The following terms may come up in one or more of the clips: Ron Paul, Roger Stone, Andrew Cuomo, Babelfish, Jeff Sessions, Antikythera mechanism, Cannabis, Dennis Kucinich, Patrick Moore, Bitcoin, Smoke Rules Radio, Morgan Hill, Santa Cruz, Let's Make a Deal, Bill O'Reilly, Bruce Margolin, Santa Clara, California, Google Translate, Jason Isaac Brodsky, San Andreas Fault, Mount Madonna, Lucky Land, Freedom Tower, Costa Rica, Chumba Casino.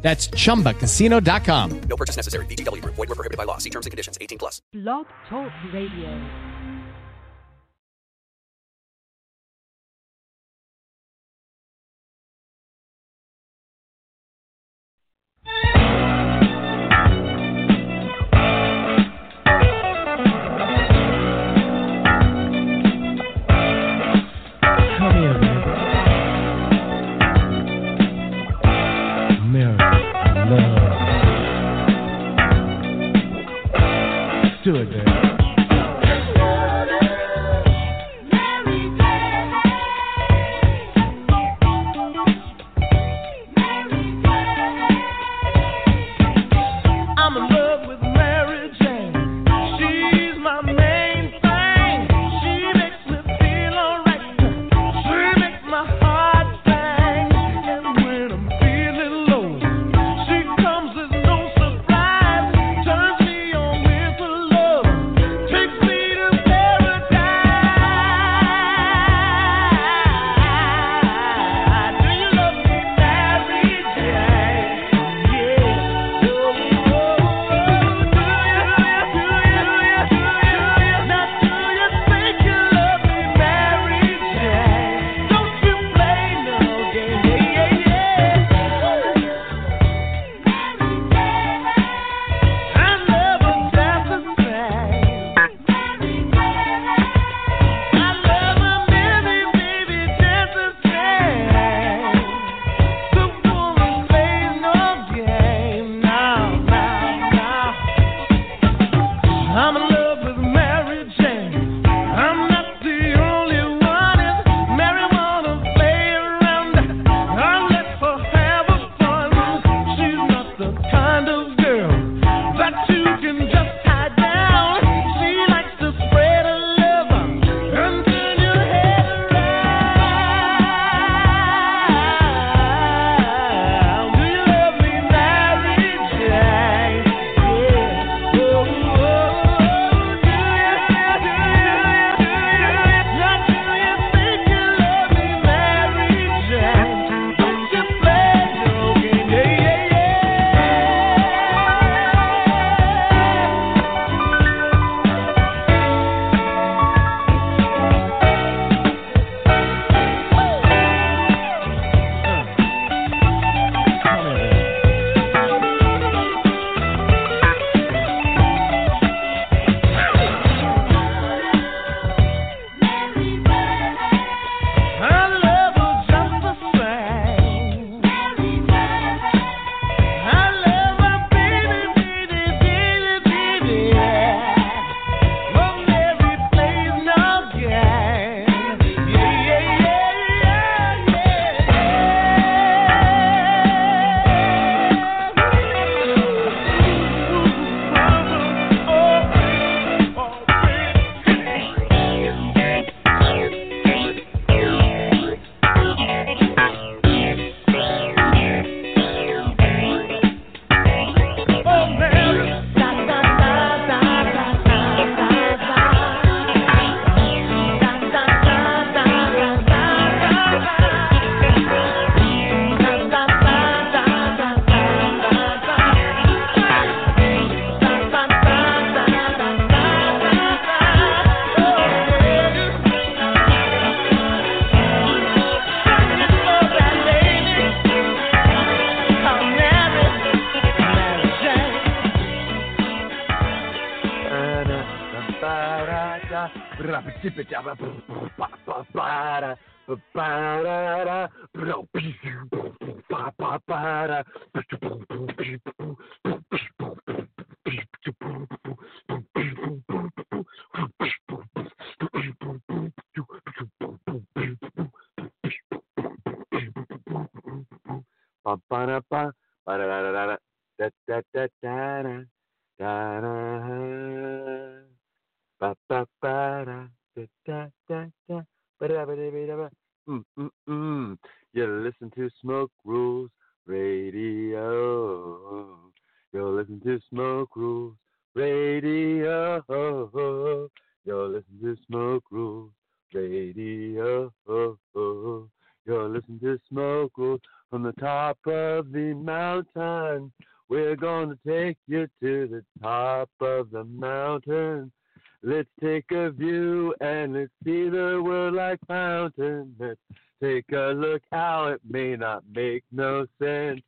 That's ChumbaCasino.com. No purchase necessary. VGW Group. Void where prohibited by law. See terms and conditions. 18+. Blog Talk Radio. You're listening to Smoke Rules Radio. You're listening to Smoke Rules Radio. You're listening to Smoke Rules Radio. You're listening to Smoke Rules from the top of the mountain. We're going to take you to the top of the mountain. Let's take a view and let's see the world like fountain. Let's take a look out. It may not make no sense,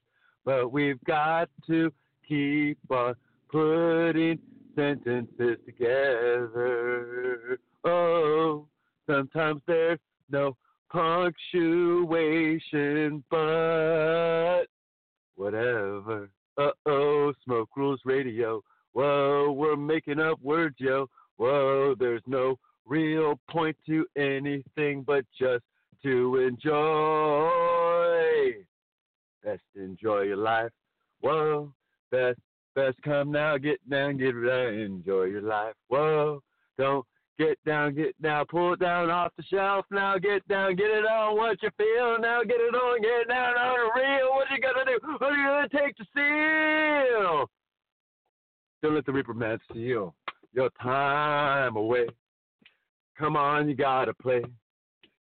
but we've got to keep on putting sentences together. Oh, sometimes there's no punctuation, but whatever. Uh-oh, Smoke Rules Radio. Whoa, we're making up words, yo. Whoa, there's no real point to anything but just to enjoy. Best enjoy your life. Whoa, best come now, get down, get right, enjoy your life. Whoa, don't get down, pull it down off the shelf now, get down, get it on what you feel now, get it on, get down on the real. What you gonna do? What are you gonna take to steal? Don't let the Reaper Man steal your time away. Come on, you gotta play.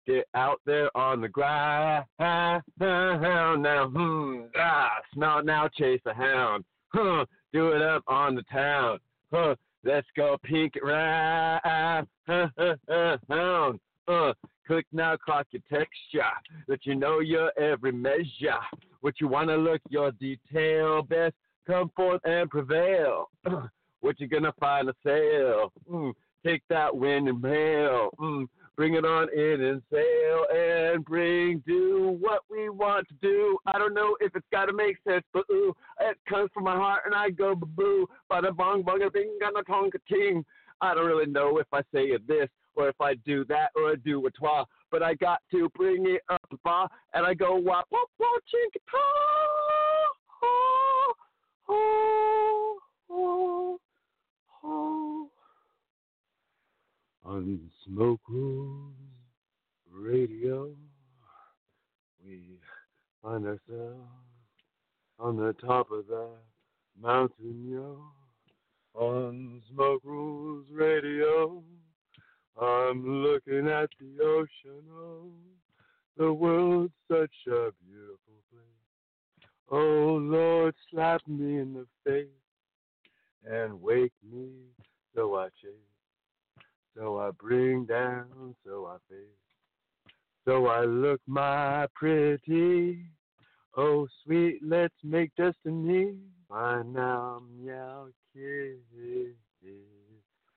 Get out there on the ground now. Smell now, chase a hound. Do it up on the town. Let's go pink it round. Click now, clock your texture. Let you know your every measure. What you wanna look, your detail best. Come forth and prevail. What you gonna find a sale? Take that wind and mail. Bring it on in and sail and bring do what we want to do. I don't know if it's gotta make sense, but ooh, it comes from my heart and I go boo. Bada bong bonga bing gonna tonka ting. I don't really know if I say this or if I do that or I do a twa, but I got to bring it up the bar and I go wop wop wop chink. On Smoke Rules Radio, we find ourselves on the top of the mountain, yo. On Smoke Rules Radio, I'm looking at the ocean, oh. The world's such a beautiful place. Oh, Lord, slap me in the face and wake me so I chase. So I bring down, so I face, so I look my pretty. Oh, sweet, let's make destiny. My now, meow, kiss.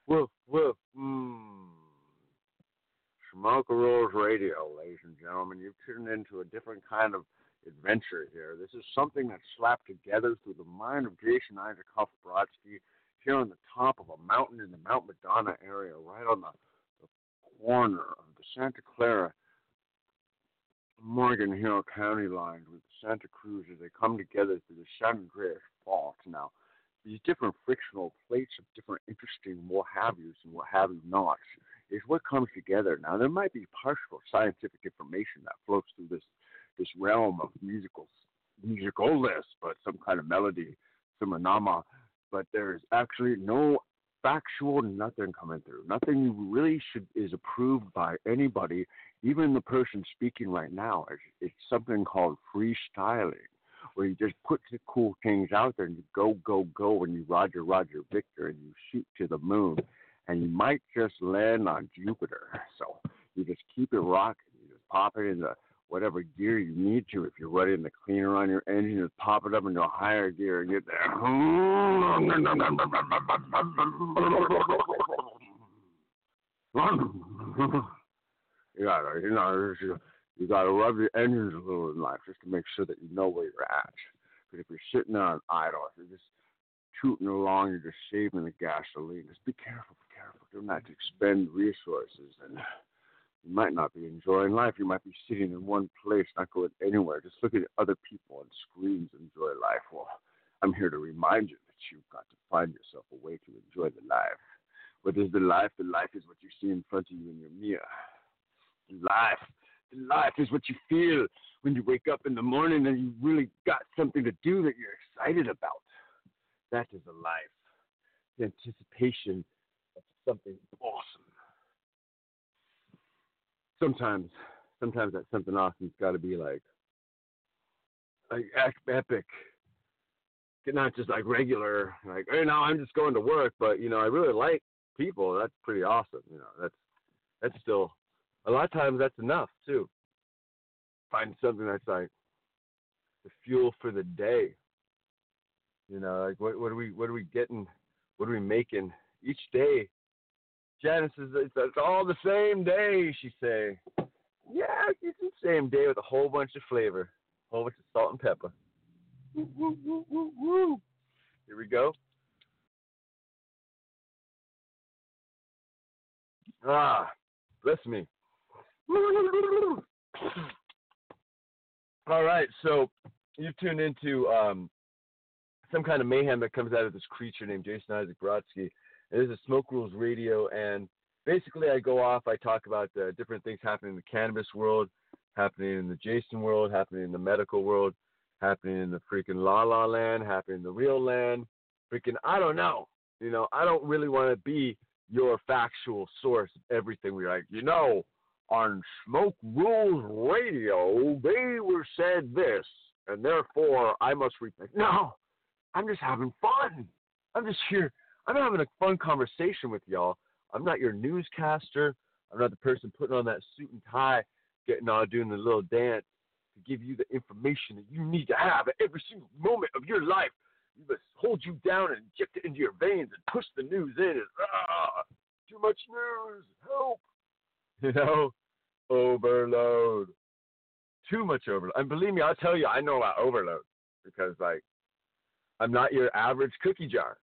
Woof, woof, Smoke Rules Radio, ladies and gentlemen. You've tuned into a different kind of adventure here. This is something that's slapped together through the mind of Jason Isaac Brodsky, here on the top of a mountain in the Mount Madonna area, right on the corner of the Santa Clara Morgan Hill county lines with the Santa Cruz as they come together through the San Andreas Fault. Now, these different frictional plates of different interesting what have yous and what have you nots is what comes together. Now, there might be partial scientific information that floats through this realm of musicalness, but some kind of melody, some anama. But there is actually no factual nothing coming through. Nothing really is approved by anybody, even the person speaking right now. It's something called freestyling, where you just put the cool things out there and you go, go, go, and you Roger, Roger, Victor, and you shoot to the moon, and you might just land on Jupiter. So you just keep it rocking. You just pop it in the whatever gear you need to. If you're running the cleaner on your engine, just pop it up into a higher gear and get there. You got to rub your engines a little in life just to make sure that you know where you're at. Because if you're sitting on idle, if you're just tooting along, you're just saving the gasoline. Just be careful, be careful. Do not expend resources and you might not be enjoying life. You might be sitting in one place, not going anywhere. Just looking at other people on screens enjoy life. Well, I'm here to remind you that you've got to find yourself a way to enjoy the life. What is the life? The life is what you see in front of you in your mirror. The life is what you feel when you wake up in the morning and you really got something to do that you're excited about. That is a life. The anticipation of something awesome. Sometimes that something awesome's got to be like epic. Not just like regular, like, hey, now I'm just going to work, but, you know, I really like people. That's pretty awesome. You know, that's still, a lot of times that's enough, too. Find something that's like the fuel for the day. You know, like, what are we getting? What are we making each day? Janice says, it's all the same day, she say. Yeah, it's the same day with a whole bunch of flavor, a whole bunch of salt and pepper. Woo, woo, woo, woo, woo. Here we go. Ah, bless me. All right, so you've tuned into some kind of mayhem that comes out of this creature named Jason Isaac Brodsky. And this is Smoke Rules Radio, and basically I go off, I talk about different things happening in the cannabis world, happening in the Jason world, happening in the medical world, happening in the freaking la-la land, happening in the real land, freaking, I don't know. You know, I don't really want to be your factual source of everything. We're like, you know, on Smoke Rules Radio, they were said this, and therefore I must repeat. No, I'm just having fun. I'm just here. I'm having a fun conversation with y'all. I'm not your newscaster. I'm not the person putting on that suit and tie, getting all doing the little dance, to give you the information that you need to have at every single moment of your life. You must hold you down and inject it into your veins and push the news in. And, too much news. Help. You know, overload. Too much overload. And believe me, I'll tell you, I know about overload because, like, I'm not your average cookie jar.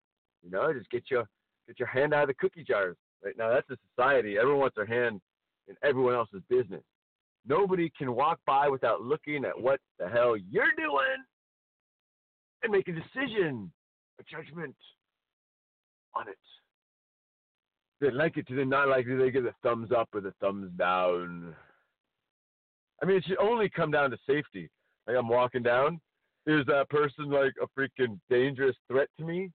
You know, just get your hand out of the cookie jars. Right now, that's a society. Everyone wants their hand in everyone else's business. Nobody can walk by without looking at what the hell you're doing and make a decision, a judgment on it. They like it, do they not like it? Do they give the thumbs up or the thumbs down? I mean, it should only come down to safety. Like, I'm walking down. Is that person like a freaking dangerous threat to me?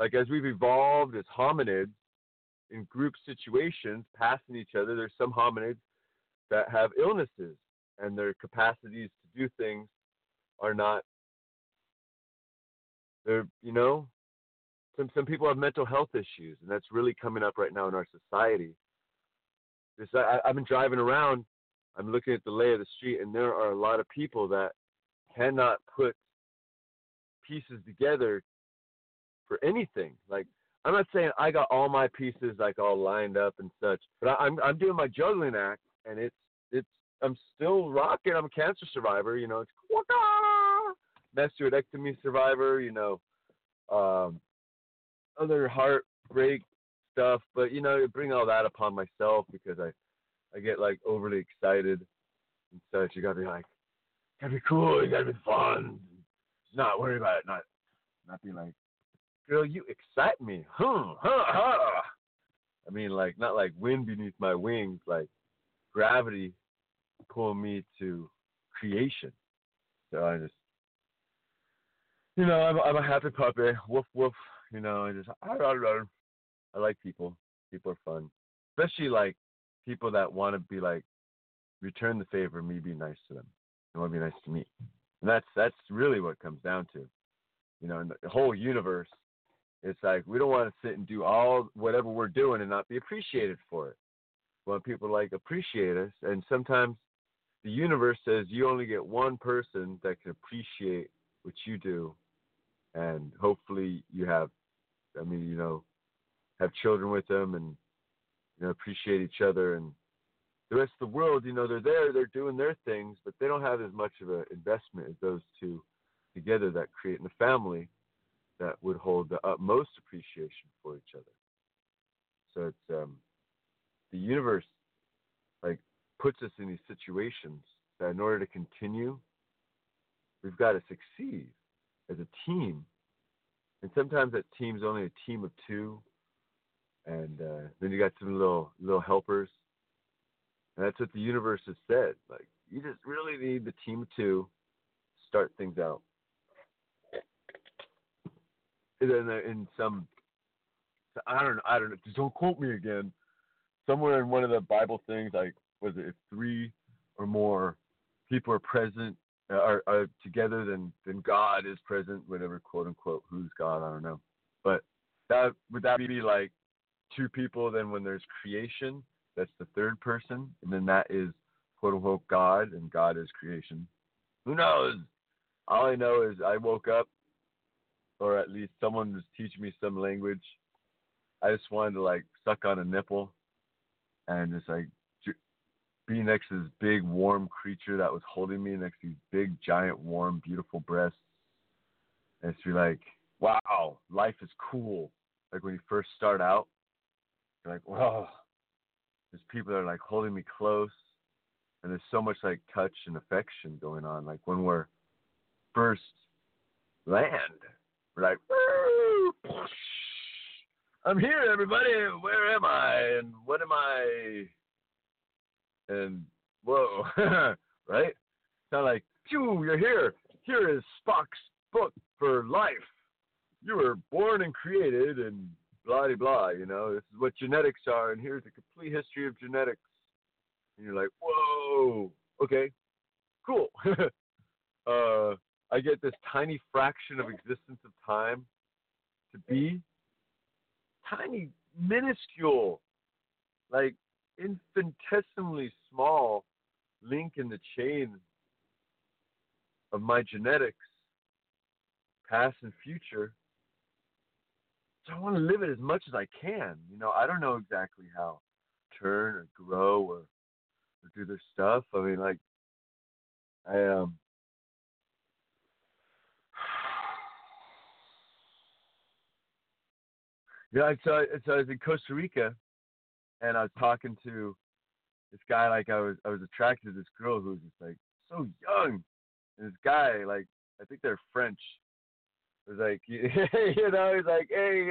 Like, as we've evolved as hominids in group situations, passing each other, there's some hominids that have illnesses and their capacities to do things are not, they're, you know, some people have mental health issues, and that's really coming up right now in our society. I've been driving around, I'm looking at the lay of the street, and there are a lot of people that cannot put pieces together for anything. Like, I'm not saying I got all my pieces like all lined up and such, but I'm doing my juggling act. And I'm still rocking. I'm a cancer survivor, you know. It's mastoidectomy survivor, you know, other heartbreak stuff. But, you know, I bring all that upon myself because I get, like, overly excited and such. You got to be, like, got to be cool. You got to be fun. Not worry about it. Not be like, girl, you excite me. I mean, like, not like wind beneath my wings, like, gravity pulling me to creation. So I just, you know, I'm a happy puppy. Woof, woof. You know, I like people. People are fun. Especially, like, people that want to be, like, return the favor, me be nice to them. They want to be nice to me. And that's really what it comes down to. You know, in the whole universe, it's like we don't want to sit and do all whatever we're doing and not be appreciated for it. When people like appreciate us, and sometimes the universe says you only get one person that can appreciate what you do, and hopefully you have, I mean, you know, have children with them and, you know, appreciate each other. And the rest of the world, you know, they're there, they're doing their things, but they don't have as much of an investment as those two together that create a family that would hold the utmost appreciation for each other. So it's the universe, like, puts us in these situations that in order to continue, we've got to succeed as a team. And sometimes that team's only a team of two, And then you got some little helpers. And that's what the universe has said. Like, you just really need the team to start things out. And then in some, I don't know, just don't quote me again. Somewhere in one of the Bible things, like, was it if three or more people are present, are together, then God is present, whatever, quote unquote, who's God, I don't know. But that would that be like two people, then when there's creation, that's the third person, and then that is, quote unquote, God, and God is creation. Who knows? All I know is I woke up, or at least someone was teaching me some language. I just wanted to, like, suck on a nipple and just, like, be next to this big, warm creature that was holding me next to these big, giant, warm, beautiful breasts. And just be like, wow, life is cool. Like, when you first start out, you're like, wow. There's people that are, like, holding me close. And there's so much, like, touch and affection going on. Like, when we're first land, we're like, woo! I'm here, everybody. Where am I? And what am I? And whoa, right? It's not like, phew, you're here. Here is Spock's book for life. You were born and created and blah, blah, you know. This is what genetics are, and here's the complete history of genetics. And you're like, whoa, okay, cool. I get this tiny fraction of existence of time to be tiny, minuscule, like infinitesimally small link in the chain of my genetics, past and future. So I want to live it as much as I can. You know, I don't know exactly how to turn or grow or do their stuff. I mean, like, yeah, so I was in Costa Rica, and I was talking to this guy. Like, I was attracted to this girl who was just, like, so young. And this guy, like, I think they're French, was like, you know, he's like, hey,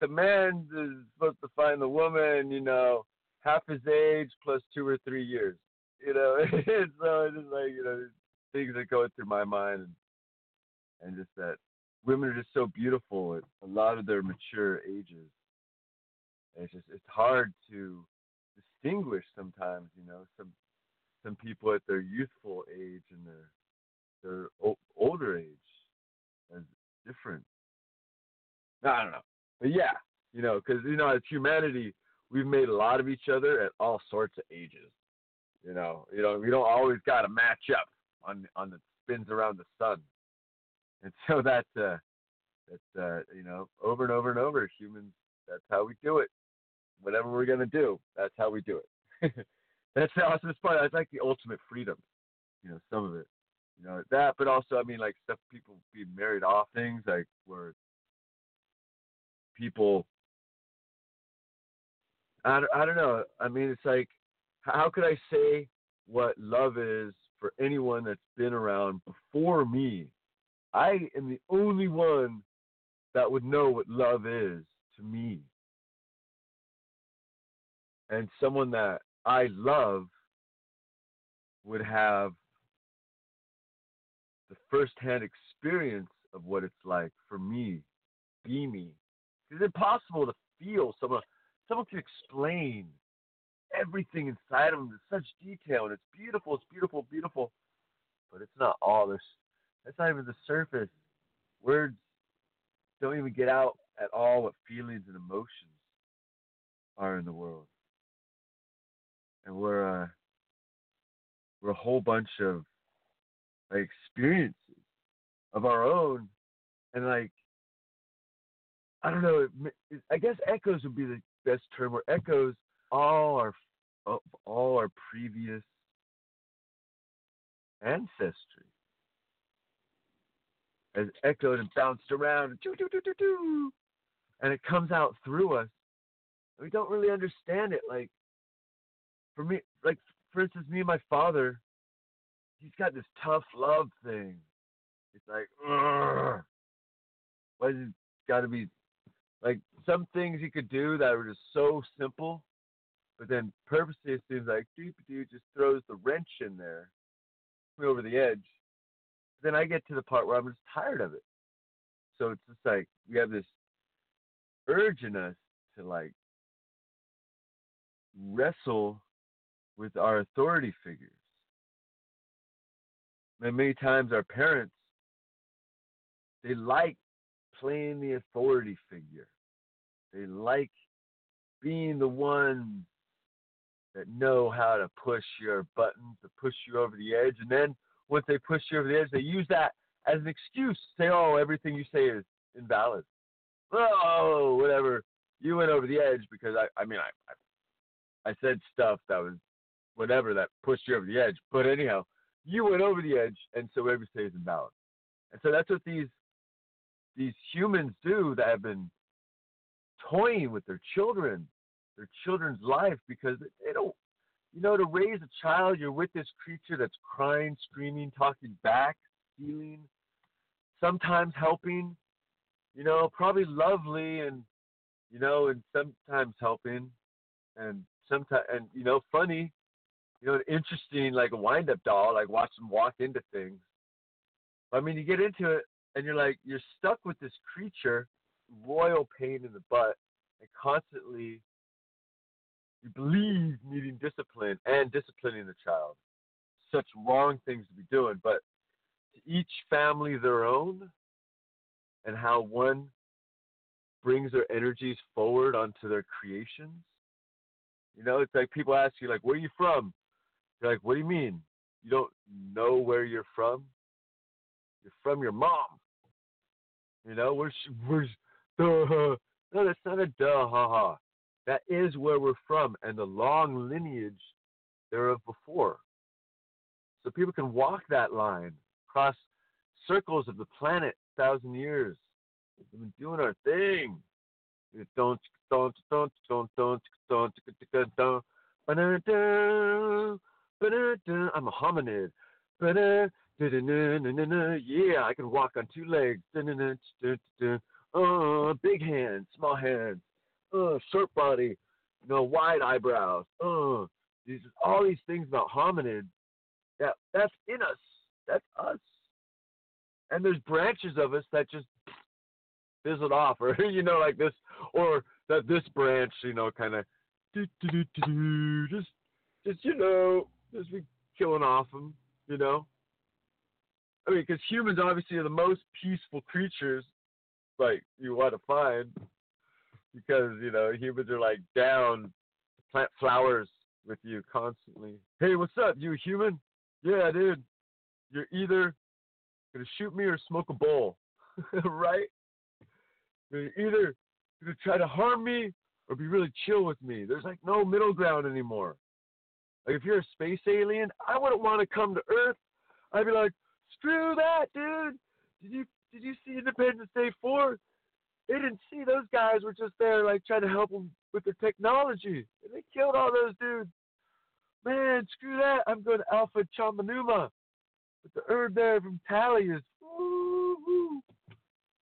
the man is supposed to find the woman, you know, half his age plus 2 or 3 years, you know. And so it's just like, you know, things that go through my mind, and just that. Women are just so beautiful at a lot of their mature ages. And it's hard to distinguish sometimes, you know, some people at their youthful age and their older age as different. I don't know. But yeah, you know, because, you know, as humanity, we've made a lot of each other at all sorts of ages. You know, we don't always got to match up on the spins around the sun. And so that's you know, over and over and over, humans, that's how we do it. Whatever we're going to do, that's how we do it. That's the awesomest part. That's like the ultimate freedom, you know, some of it. You know, that, but also, I mean, like, stuff, people being married off, things like where people, I don't know. I mean, it's like, how could I say what love is for anyone that's been around before me? I am the only one that would know what love is to me. And someone that I love would have the firsthand experience of what it's like for me, be me. It's impossible to feel someone. Someone can explain everything inside of them in such detail, and it's beautiful, it's beautiful, beautiful. But it's not all this. That's not even the surface. Words don't even get out at all what feelings and emotions are in the world. And we're a whole bunch of, like, experiences of our own. And, like, I don't know, I guess echoes would be the best term, where echoes all our previous ancestry. As echoed and bounced around and, doo, doo, doo, doo, doo, and it comes out through us. We don't really understand it. Like, for me, like, for instance, me and my father, he's got this tough love thing. It's like, why does got to be like some things you could do that were just so simple, but then purposely it seems like dude just throws the wrench in there, me over the edge. Then I get to the part where I'm just tired of it. So it's just like we have this urge in us to like wrestle with our authority figures. And many times our parents, they like playing the authority figure. They like being the ones that know how to push your buttons, to push you over the edge. And then once they push you over the edge, they use that as an excuse to say, oh, everything you say is invalid. Oh, whatever. You went over the edge because, I mean, I said stuff that was whatever that pushed you over the edge. But anyhow, you went over the edge, and so everything is invalid. And so that's what these humans do that have been toying with their children, their children's life, because they don't, to raise a child, you're with this creature that's crying, screaming, talking back, stealing, sometimes helping, probably lovely and, and sometimes helping and sometimes, and, funny, an interesting, like a wind-up doll, like watch them walk into things. I mean, you get into it and you're stuck with this creature, royal pain in the butt, and constantly you believe needing discipline and disciplining the child. Such wrong things to be doing, but to each family their own, and how one brings their energies forward onto their creations. It's like people ask you, where are you from? You're like, what do you mean? You don't know where you're from? You're from your mom. Where's duh. No, that's not a duh, ha-ha. That is where we're from and the long lineage thereof before. So people can walk that line across circles of the planet, 1,000 years. We've been doing our thing. I'm a hominid. Yeah, I can walk on two legs. Oh, big hands, small hands. Oh, short body, wide eyebrows. Oh, these all these things about hominids. That's in us. That's us. And there's branches of us that just fizzled off, or like this, or that this branch, kind of just just be killing off them, I mean, because humans obviously are the most peaceful creatures, you want to find, because, humans are, down to plant flowers with you constantly. Hey, what's up? You a human? Yeah, dude. You're either going to shoot me or smoke a bowl, right? You're either going to try to harm me or be really chill with me. There's, no middle ground anymore. If you're a space alien, I wouldn't want to come to Earth. I'd be like, screw that, dude. Did you see Independence Day 4? They didn't see those guys were just there, trying to help them with their technology. And they killed all those dudes. Man, screw that. I'm going to Alpha Chamanuma. But the herb there from Tally is, woo-hoo.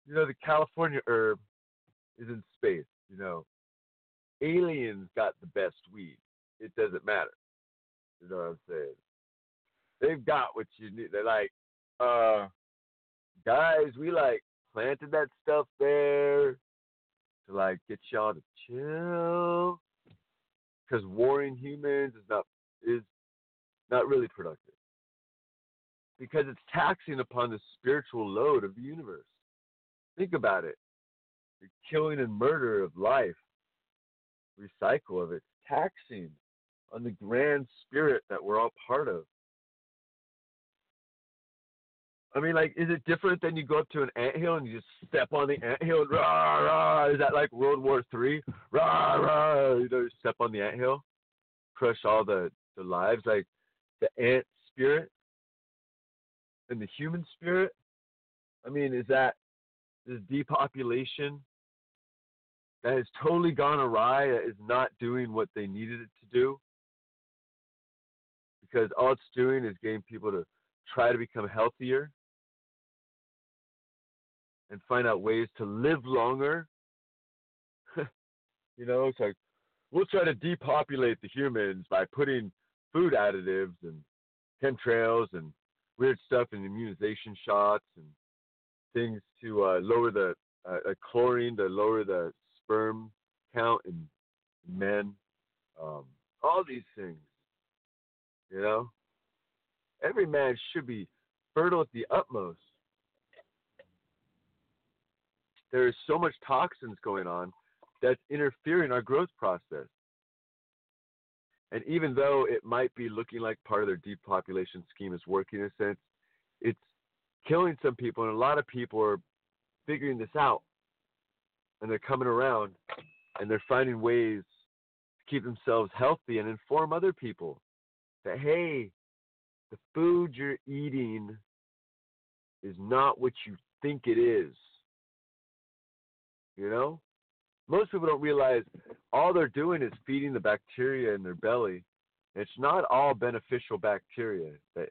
The California herb is in space, Aliens got the best weed. It doesn't matter. You know what I'm saying? They've got what you need. They're like, guys, we planted that stuff there to get y'all to chill, because warring humans is not really productive, because it's taxing upon the spiritual load of the universe. Think about it. The killing and murder of life, recycle of it, taxing on the grand spirit that we're all part of. I mean, is it different than you go up to an anthill and you just step on the anthill and rah, rah? Is that like World War III? Rah, rah, you step on the anthill, crush all the lives, the ant spirit and the human spirit. I mean, is that this depopulation that has totally gone awry, that is not doing what they needed it to do? Because all it's doing is getting people to try to become healthier. and find out ways to live longer. You know, it's like, we'll try to depopulate the humans by putting food additives and chemtrails and weird stuff and immunization shots and things to lower the chlorine, to lower the sperm count in men. All these things, you know. Every man should be fertile at the utmost. There is so much toxins going on that's interfering our growth process. And even though it might be looking like part of their depopulation scheme is working in a sense, it's killing some people, and a lot of people are figuring this out. And they're coming around, and they're finding ways to keep themselves healthy and inform other people that, hey, the food you're eating is not what you think it is. You know? Most people don't realize all they're doing is feeding the bacteria in their belly. It's not all beneficial bacteria that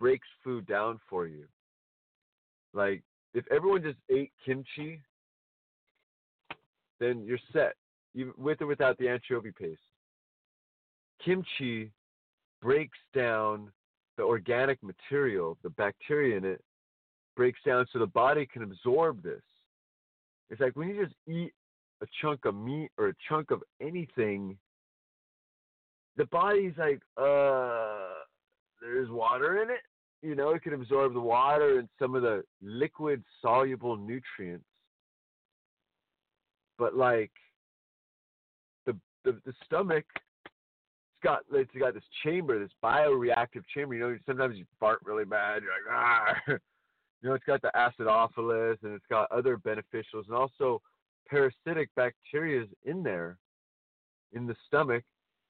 breaks food down for you. Like, if everyone just ate kimchi, then you're set, even with or without the anchovy paste. Kimchi breaks down the organic material, the bacteria in it breaks down so the body can absorb this. It's like when you just eat a chunk of meat or a chunk of anything, the body's like, there's water in it. You know, it can absorb the water and some of the liquid soluble nutrients. But like the stomach, it's got this chamber, this bioreactive chamber. You know, sometimes you fart really bad. You're like, ah. You know, it's got the acidophilus, and it's got other beneficials, and also parasitic bacteria in there, in the stomach.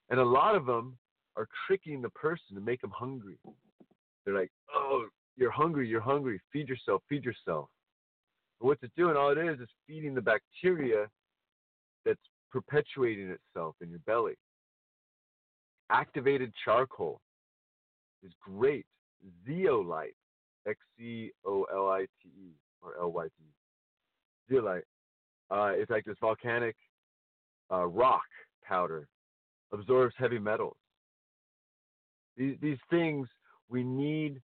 And a lot of them are tricking the person to make them hungry. They're like, oh, you're hungry, feed yourself. But what's it doing? All it is feeding the bacteria that's perpetuating itself in your belly. Activated charcoal is great. Zeolite. Xcolite or lyte, zeolite. It's like this volcanic rock powder, absorbs heavy metals. These things we need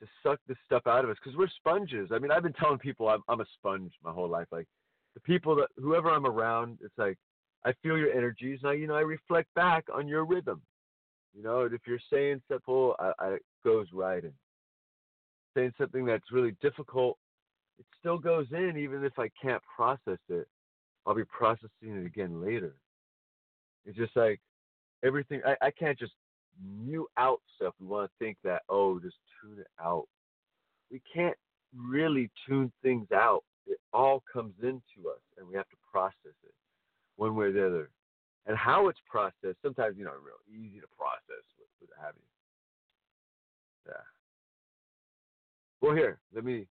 to suck this stuff out of us because we're sponges. I mean, I've been telling people I'm a sponge my whole life. Like the people that whoever I'm around, it's like I feel your energies and I reflect back on your rhythm. You know, and if you're saying simple, it goes right in. Saying something that's really difficult, it still goes in even if I can't process it. I'll be processing it again later. It's just like everything, I can't just mute out stuff. We want to think that, oh, just tune it out. We can't really tune things out. It all comes into us and we have to process it one way or the other. And how it's processed, sometimes, real easy to process with having. Yeah. Well, here, let me,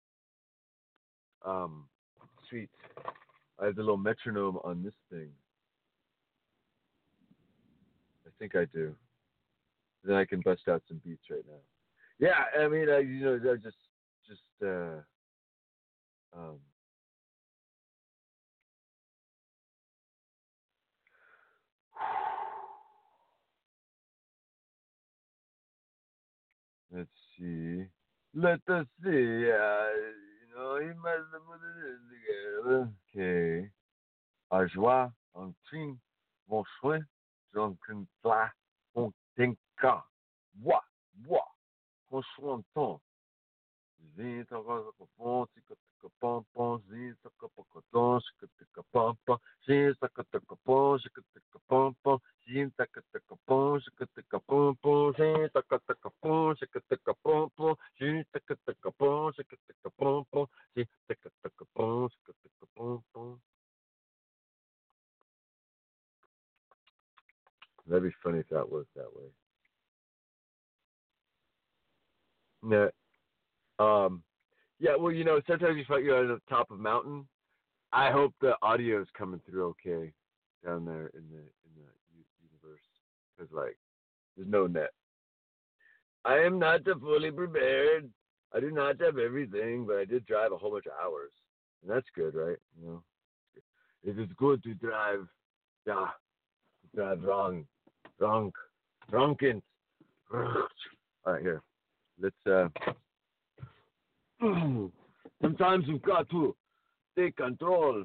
sweet, I have the little metronome on this thing. I think I do. Then I can bust out some beats right now. Yeah, I mean, let's see. Let us see, he must have put it together. Okay. A joie, un trin, mon chouin, j'en cla, on tenka, wa, on chouanton. Zin, t'encore, t'encore, t'encore, t'encore, zin, t'encore, t'encore, t'encore, t'encore, zin, t'encore, t'encore, t'encore, t'encore, zin, t'encore, t'encore, t'encore, zin, t'encore, t'encore, t'encore, zin, t'encore, t'encore, t'encore, t'encore. That'd be funny if that worked that way. No. Sometimes you find you're at the top of a mountain. I hope the audio is coming through okay down there in the universe because, there's no net. I am not fully prepared I do not have everything, but I did drive a whole bunch of hours. And that's good, right? You know, it is good to drive. Yeah, drive drunken. All right, here. Let's. Sometimes we've got to take control.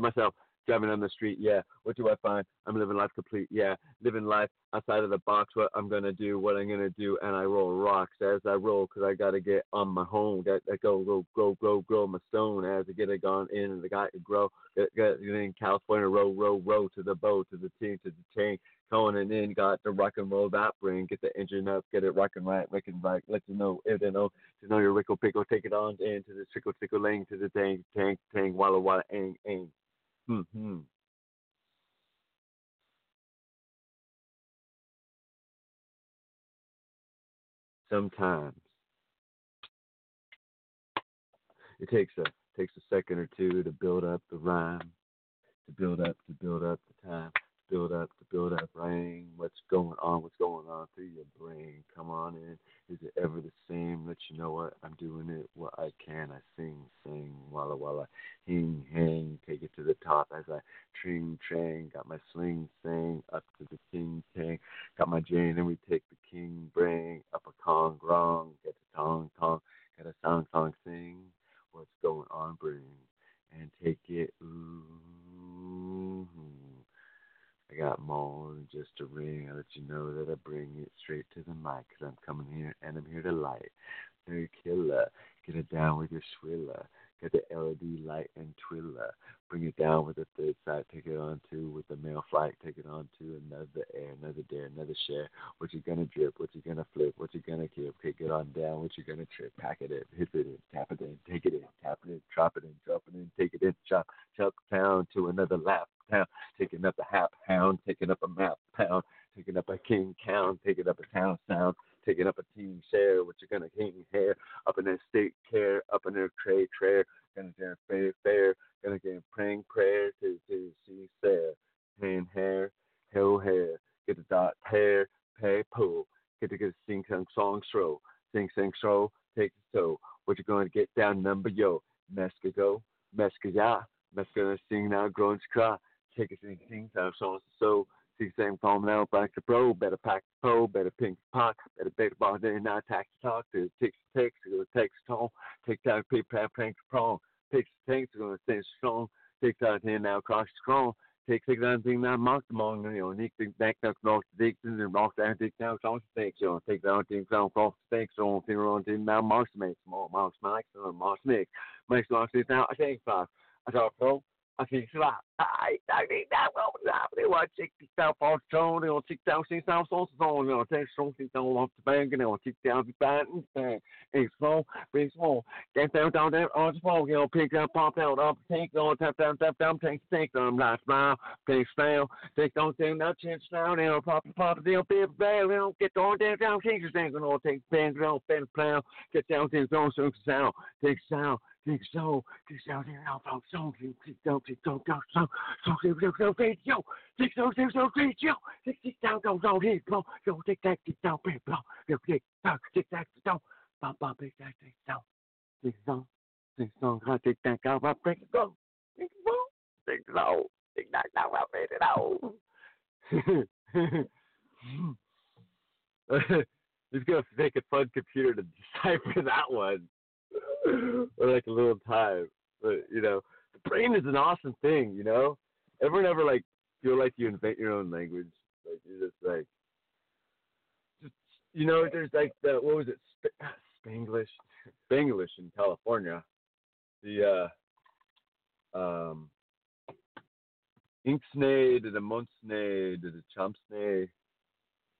Myself driving down the street, yeah. What do I find? I'm living life complete, yeah. Living life outside of the box, what I'm gonna do, what I'm gonna do, and I roll rocks as I roll, cause I gotta get on my home. That grow my stone as I get it gone in and I got it grow. Get in California, row to the bow, to the team, to the chain. Going and then got the rock and roll that ring. Get the engine up, get it rockin' right, wickin' right. Let you know, if you know, to know your rickle pickle. Take it on into the trickle lang to the tang, walla, ang. Mm-hmm. Sometimes it takes a second or two to build up the rhyme, to build up the time, to build up rain. What's going on through your brain? Come on in. Is it ever the same? Let you know what I'm doing it, what I can. I sing, walla walla, hang, take it to the top as I tring trang, got my sling sang, up to the king tang, got my jane, and we take the king brain, up a kong grong, get the tong, got a song sing, what's going on brain, and take it, ooh, I got more than just a ring. I let you know that I bring it straight to the mic because I'm coming here and I'm here to light. Very killer. Get it down with your swiller. Get the LED light and twiller. Bring it down with the third side. Take it on to with the male flight. Take it on to another air, another dare, another share. What you gonna drip? What you gonna flip? What you gonna keep? Kick it on down. What you gonna trip? Pack it in. Hit it in. Tap it in. Take it in. Tap it in. Drop it in. Drop it in. Take it in. Chop town to another lap. Town, taking up a half pound, taking up a map pound, taking up a king count, taking up a town sound, taking up a team share, what you're gonna king hair, up in their state care, up in their trade prayer, gonna get fair, gonna get praying prayer to see fair, hand hair, hill hair, get the dot hair, pay pull, get to get sing song show, take the toe, what you're gonna get down number yo, Mexico, Mescaja, Mescaja sing now, grown cry. Take a thing, time so see same phone now, back to pro, better pack the pole, better pink pock, better bait ball day and not tax talk, there's ticks, it takes tone, take time pay prank prong, takes tanks, gonna stay strong, take time here now, cross strong, take that thing now, mock them on unique thing back now, knock the dicks and rock down dick now, cross the stakes, you take that thing down, cross the stakes, on finger on thing now, marks makes more marks makes marks now, I take five, I talk pro. I think I need that one. I check this out for Tony on TikTok. Sing sound sauce on. I'll take something down off the bank and I'll take down the band and explode. Big small. Get down there on the phone. You'll pick up, pop out, up, take on, tap down, take them, not smile, take smile, take on, take now, chance now, they'll pop, they'll be a bell, they'll get on, down, change the thing, and I'll take bang, down, bend, plow, get down, take on, sound, take sound. Think so, It's gonna make a fun computer to decipher that one. Or like a little time, but you know, the brain is an awesome thing. You know, everyone ever like feel like you invent your own language, like you're just like, just, you know, there's like that. What was it, Spanglish in California, the Inksnay to the Montsnay to the Chompsnay.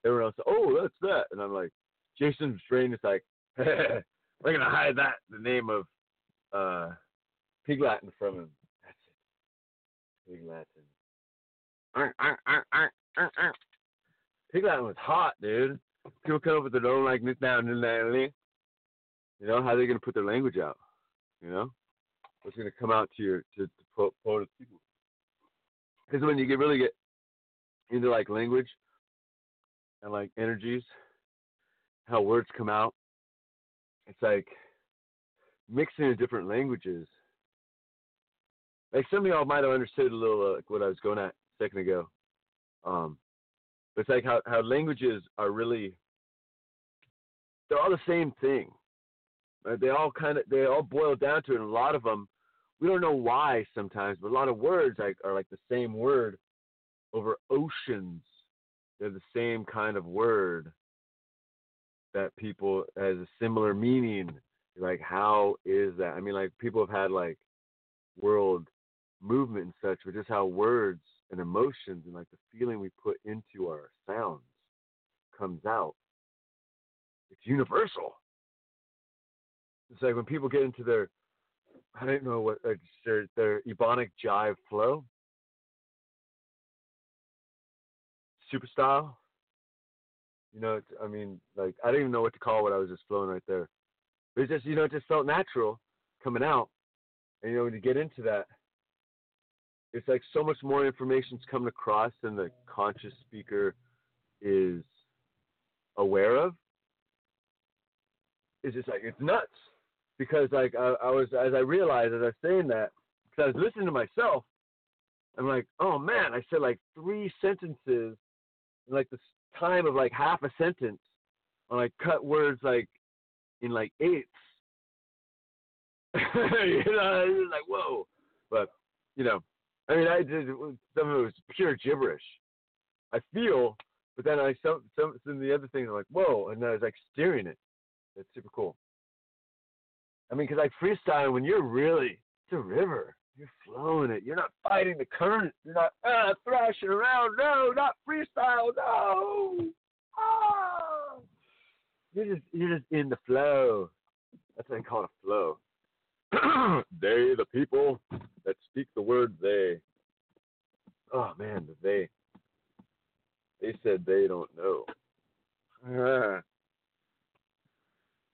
Everyone else, oh, that's that, and I'm like, Jason's brain is like. We're going to hide that in the name of Pig Latin from him. That's it. Pig Latin. Pig Latin was hot, dude. People come up with their own like this now and then. You know, how are they going to put their language out? You know? What's going to come out to your to people? Because when you really get into like language and like energies, how words come out, it's like mixing in different languages. Like some of y'all might have understood a little like what I was going at a second ago. But it's like how languages are really, they're all the same thing. They all boil down to it. And a lot of them, we don't know why sometimes, but a lot of words are like the same word over oceans. They're the same kind of word that people has a similar meaning. Like, how is that? I mean, like, people have had like world movement and such, but just how words and emotions and like the feeling we put into our sounds comes out. It's universal. It's like when people get into their, I don't know what, their ebonic jive flow, super style. You know, I mean, like, I didn't even know what to call what I was just flowing right there. But it's just, you know, it just felt natural coming out. And, you know, when you get into that, it's like so much more information's coming across than the conscious speaker is aware of. It's just like, it's nuts. Because, like, I realized as I was saying that, because I was listening to myself, I'm like, oh, man, I said, like, 3 sentences in, like, the time of, like, half a sentence. And I cut words, like, in, like, eighths. You know, it was like, whoa. But, you know, I mean, some of it was pure gibberish. I feel, but then some of the other things, I'm like, whoa. And then I was, like, steering it. That's super cool. I mean, because like freestyle, when you're really, it's a river. You're flowing it. You're not fighting the current. You're not thrashing around. No, not freestyle. No. Ah. You're just in the flow. That's what I call it, a flow. They, the people that speak the word they. Oh, man, the they. They said they don't know.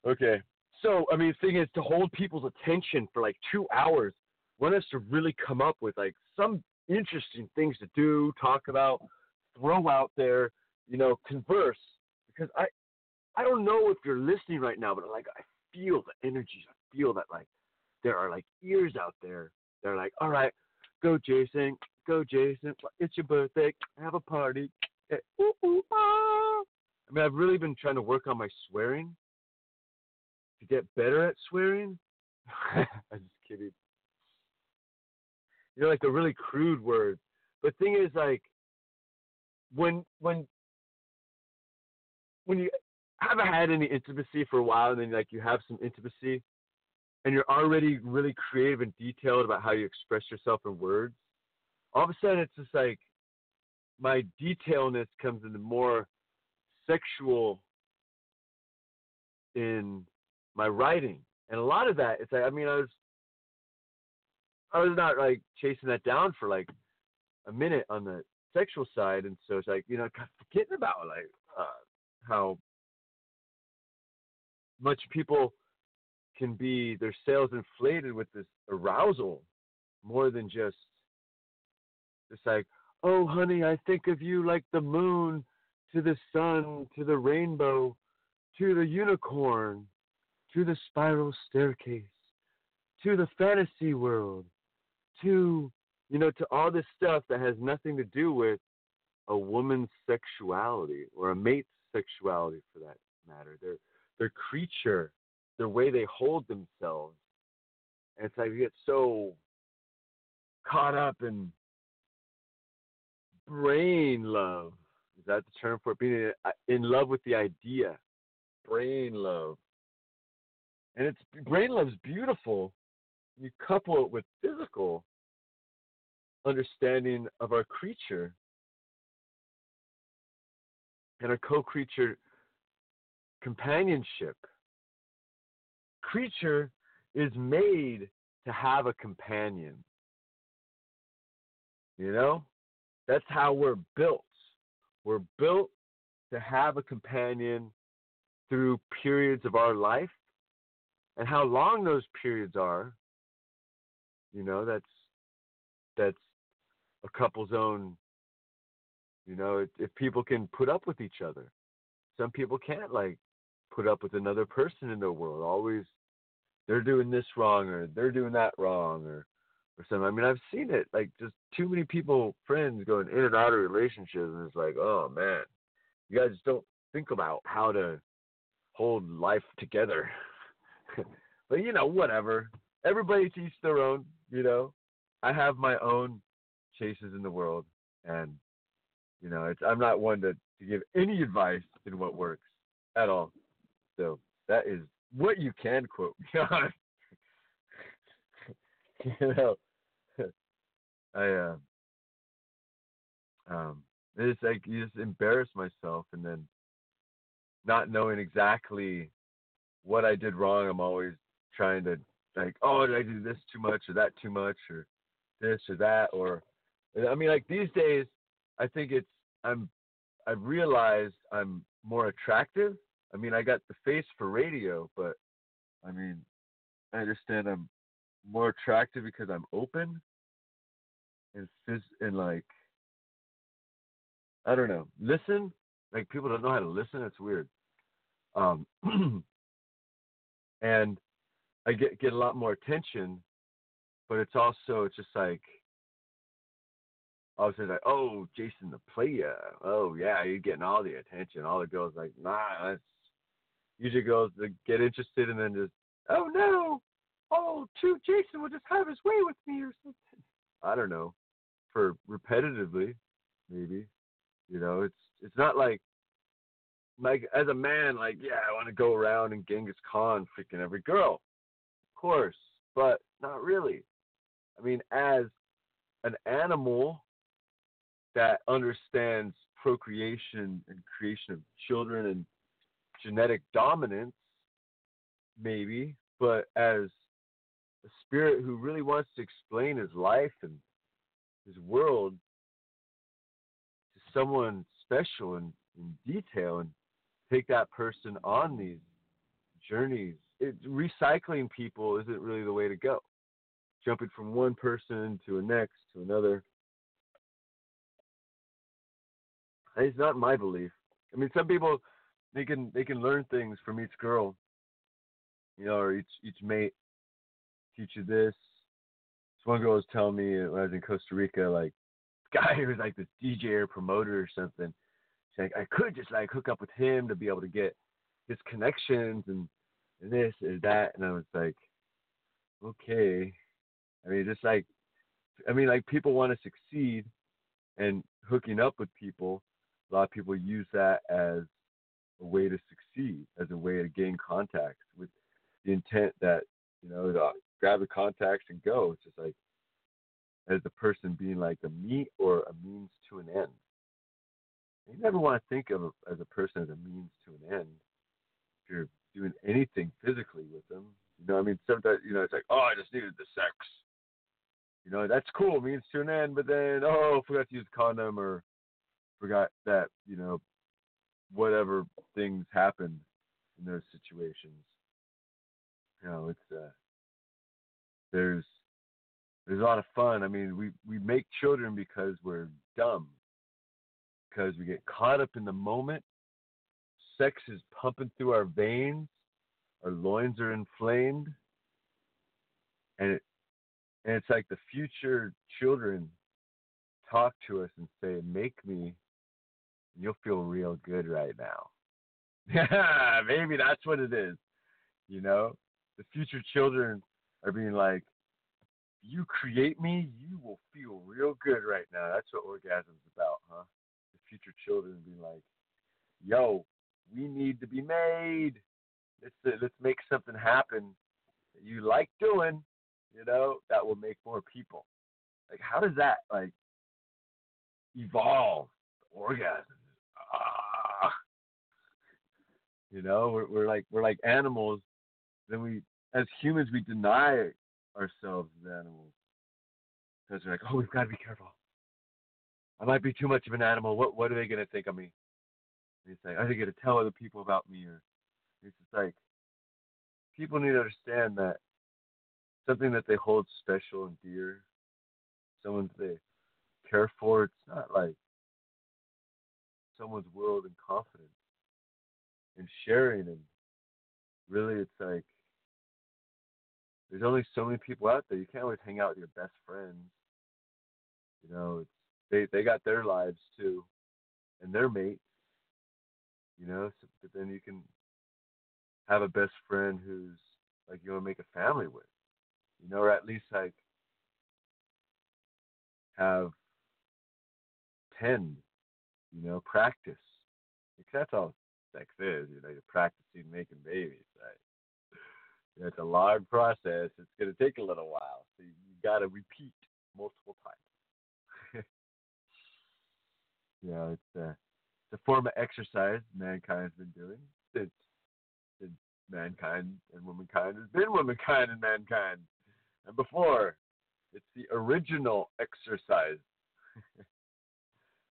Okay. So, I mean, the thing is to hold people's attention for like 2 hours, want us to really come up with like some interesting things to do, talk about, throw out there, you know, converse. Because I don't know if you're listening right now, but like I feel the energies. I feel that like there are like ears out there. They're like, all right, go Jason, go Jason. It's your birthday. Have a party. Ooh, ooh, ah. I mean, I've really been trying to work on my swearing. To get better at swearing? I'm just kidding. You know, like the really crude words. But thing is, like, when you haven't had any intimacy for a while, and then like you have some intimacy, and you're already really creative and detailed about how you express yourself in words. All of a sudden, it's just like my detailness comes into more sexual in my writing. And a lot of that, it's like, I mean, I was not like chasing that down for like a minute on the sexual side. And so it's like, you know, forgetting about like how much people can be, their sails inflated with this arousal more than just like, oh honey, I think of you like the moon to the sun, to the rainbow, to the unicorn, to the spiral staircase, to the fantasy world, to, you know, to all this stuff that has nothing to do with a woman's sexuality or a mate's sexuality for that matter. Their creature, their way they hold themselves. And it's like you get so caught up in brain love. Is that the term for it? Being in love with the idea. Brain love. And it's brain love's beautiful. You couple it with physical understanding of our creature and our co-creature companionship. creature is made to have a companion. You know? That's how we're built. We're built to have a companion through periods of our life. And how long those periods are, you know, that's a couple's own, you know, if people can put up with each other. Some people can't, like, put up with another person in their world. Always, they're doing this wrong or they're doing that wrong or something. I mean, I've seen it, like, just too many people, friends, going in and out of relationships, and it's like, oh, man, you guys don't think about how to hold life together. But, you know, whatever. Everybody to each their own, you know. I have my own chases in the world. And, you know, I'm not one to give any advice in what works at all. So that is what you can quote me on. You know, it's like you just embarrass myself, and then not knowing exactly what I did wrong. I'm always trying to, like, oh, did I do this too much or that too much or this or that? Or, I mean, like, these days, I think I've realized I'm more attractive. I mean, I got the face for radio, but I mean, I understand I'm more attractive because I'm open and like, I don't know, listen, like, people don't know how to listen. It's weird. And I get a lot more attention, but it's also, it's just like, I was like, oh, Jason the player. Oh, yeah, you're getting all the attention. All the girls like, nah, that's usually girls that get interested and then just, oh, no. Oh, true, Jason will just have his way with me or something. I don't know. For repetitively, maybe. You know, it's not like, as a man, like, yeah, I want to go around and Genghis Khan freaking every girl. Of course, but not really. I mean, as an animal that understands procreation and creation of children and genetic dominance, maybe, but as a spirit who really wants to explain his life and his world to someone special and in detail and take that person on these journeys, recycling people isn't really the way to go. Jumping from one person to the next to another, it's not my belief. I mean, some people, they can learn things from each girl, you know, or each mate teach you this. This one girl was telling me when I was in Costa Rica, like, this guy who was like this DJ or promoter or something. She's like, I could just like hook up with him to be able to get his connections and this and that. And I was like, okay. I mean, just like, people want to succeed, and hooking up with people, a lot of people use that as a way to succeed, as a way to gain contacts with the intent that, you know, to grab the contacts and go. It's just like, as the person being like a meat or a means to an end. You never want to think of as a person as a means to an end. If you're doing anything physically with them, you know, I mean, sometimes, you know, it's like, oh, I just needed the sex. You know, that's cool, means to an end, but then, oh, forgot to use a condom or forgot that, you know, whatever things happened in those situations. You know, it's, there's a lot of fun. I mean, we make children because we're dumb, because we get caught up in the moment. Sex is pumping through our veins. Our loins are inflamed. And it's like the future children talk to us and say, make me, and you'll feel real good right now. Yeah, maybe that's what it is. You know, the future children are being like, you create me, you will feel real good right now. That's what orgasm's about, huh? The future children being like, yo, we need to be made. Let's make something happen that you like doing. You know, that will make more people. Like, how does that, like, evolve? Orgasm. Ah. You know, we're like animals. Then we as humans, we deny ourselves as animals because we're like, oh, we've got to be careful. I might be too much of an animal. What are they going to think of me? It's like, are they going to tell other people about me? Or it's just like, people need to understand that something that they hold special and dear, someone that they care for, it's not like someone's world and confidence and sharing. And really, it's like, there's only so many people out there. You can't always hang out with your best friends. You know, it's, they got their lives too, and their mates. You know, so, but then you can have a best friend who's like you want to make a family with. You know, or at least like have tend. You know, practice. Because that's all sex is. You know, you're practicing making babies. Right? It's a long process. It's going to take a little while. So you got to repeat multiple times. You know, it's a form of exercise mankind's been doing since mankind and womankind has been womankind and mankind. And before, it's the original exercise.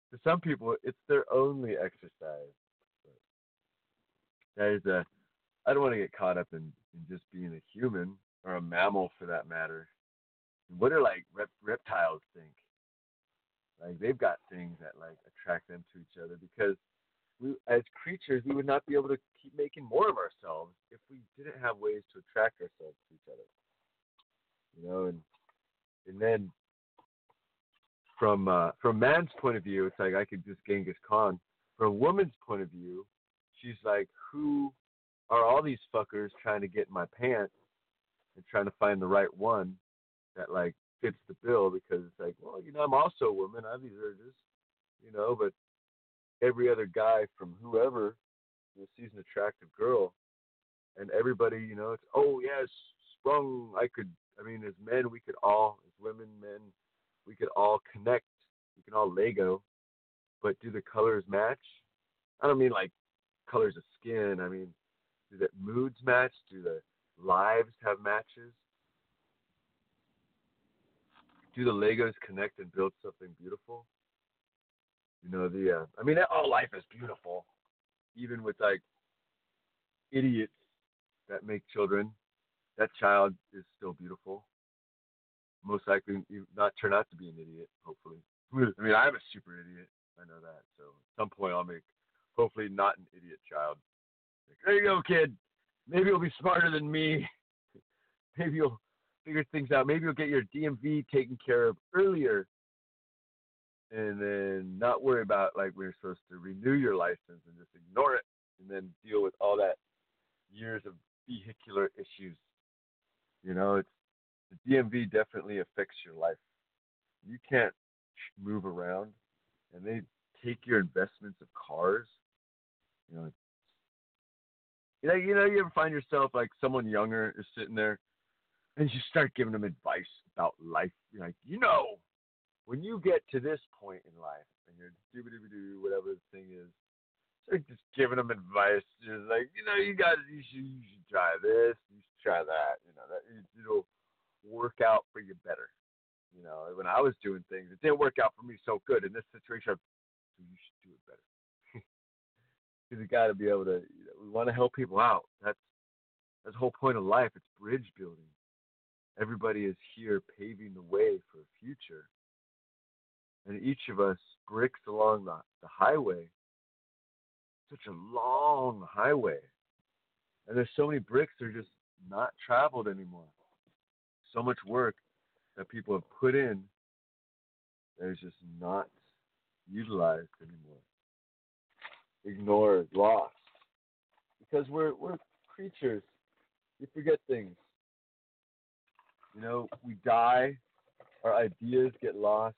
For some people, it's their only exercise. But that is a... I don't want to get caught up in just being a human or a mammal for that matter. What are like reptiles think? Like they've got things that like attract them to each other because we, as creatures, we would not be able to keep making more of ourselves if we didn't have ways to attract ourselves to each other. You know, and then from man's point of view, it's like I could just Genghis Khan. From a woman's point of view, she's like, who are all these fuckers trying to get in my pants and trying to find the right one that like fits the bill? Because it's like, well, you know, I'm also a woman. I have these urges, you know, but every other guy from whoever, you know, sees an attractive girl and everybody, you know, it's, oh yes, sprung. As men, we could all, as women, men, we could all connect. We can all Lego, but do the colors match? I don't mean like colors of skin. I mean, do the moods match? Do the lives have matches? Do the Legos connect and build something beautiful? You know, all life is beautiful, even with like idiots that make children. That child is still beautiful. Most likely, you not turn out to be an idiot. Hopefully, I mean, I'm a super idiot. I know that. So at some point, I'll make hopefully not an idiot child. Like, there you go, kid. Maybe you'll be smarter than me. Maybe you'll figure things out. Maybe you'll get your DMV taken care of earlier and then not worry about, like, we're supposed to renew your license and just ignore it and then deal with all that years of vehicular issues. You know, it's the DMV definitely affects your life. You can't move around, and they take your investments of cars. You know, you ever find yourself like someone younger is sitting there and you start giving them advice about life. You're like, you know, when you get to this point in life and you're doo-ba-doo-ba-doo, whatever the thing is, start just giving them advice. You're like, you know, you should try this, you should try that, you know, that it'll work out for you better. You know, when I was doing things, it didn't work out for me so good in this situation. So you should do it better. You got to be able to. You know, we want to help people out. That's the whole point of life. It's bridge building. Everybody is here paving the way for a future, and each of us bricks along the highway. Such a long highway, and there's so many bricks that are just not traveled anymore. So much work that people have put in that is just not utilized anymore. Ignored, lost, because we're creatures. We forget things. You know, we die. Our ideas get lost.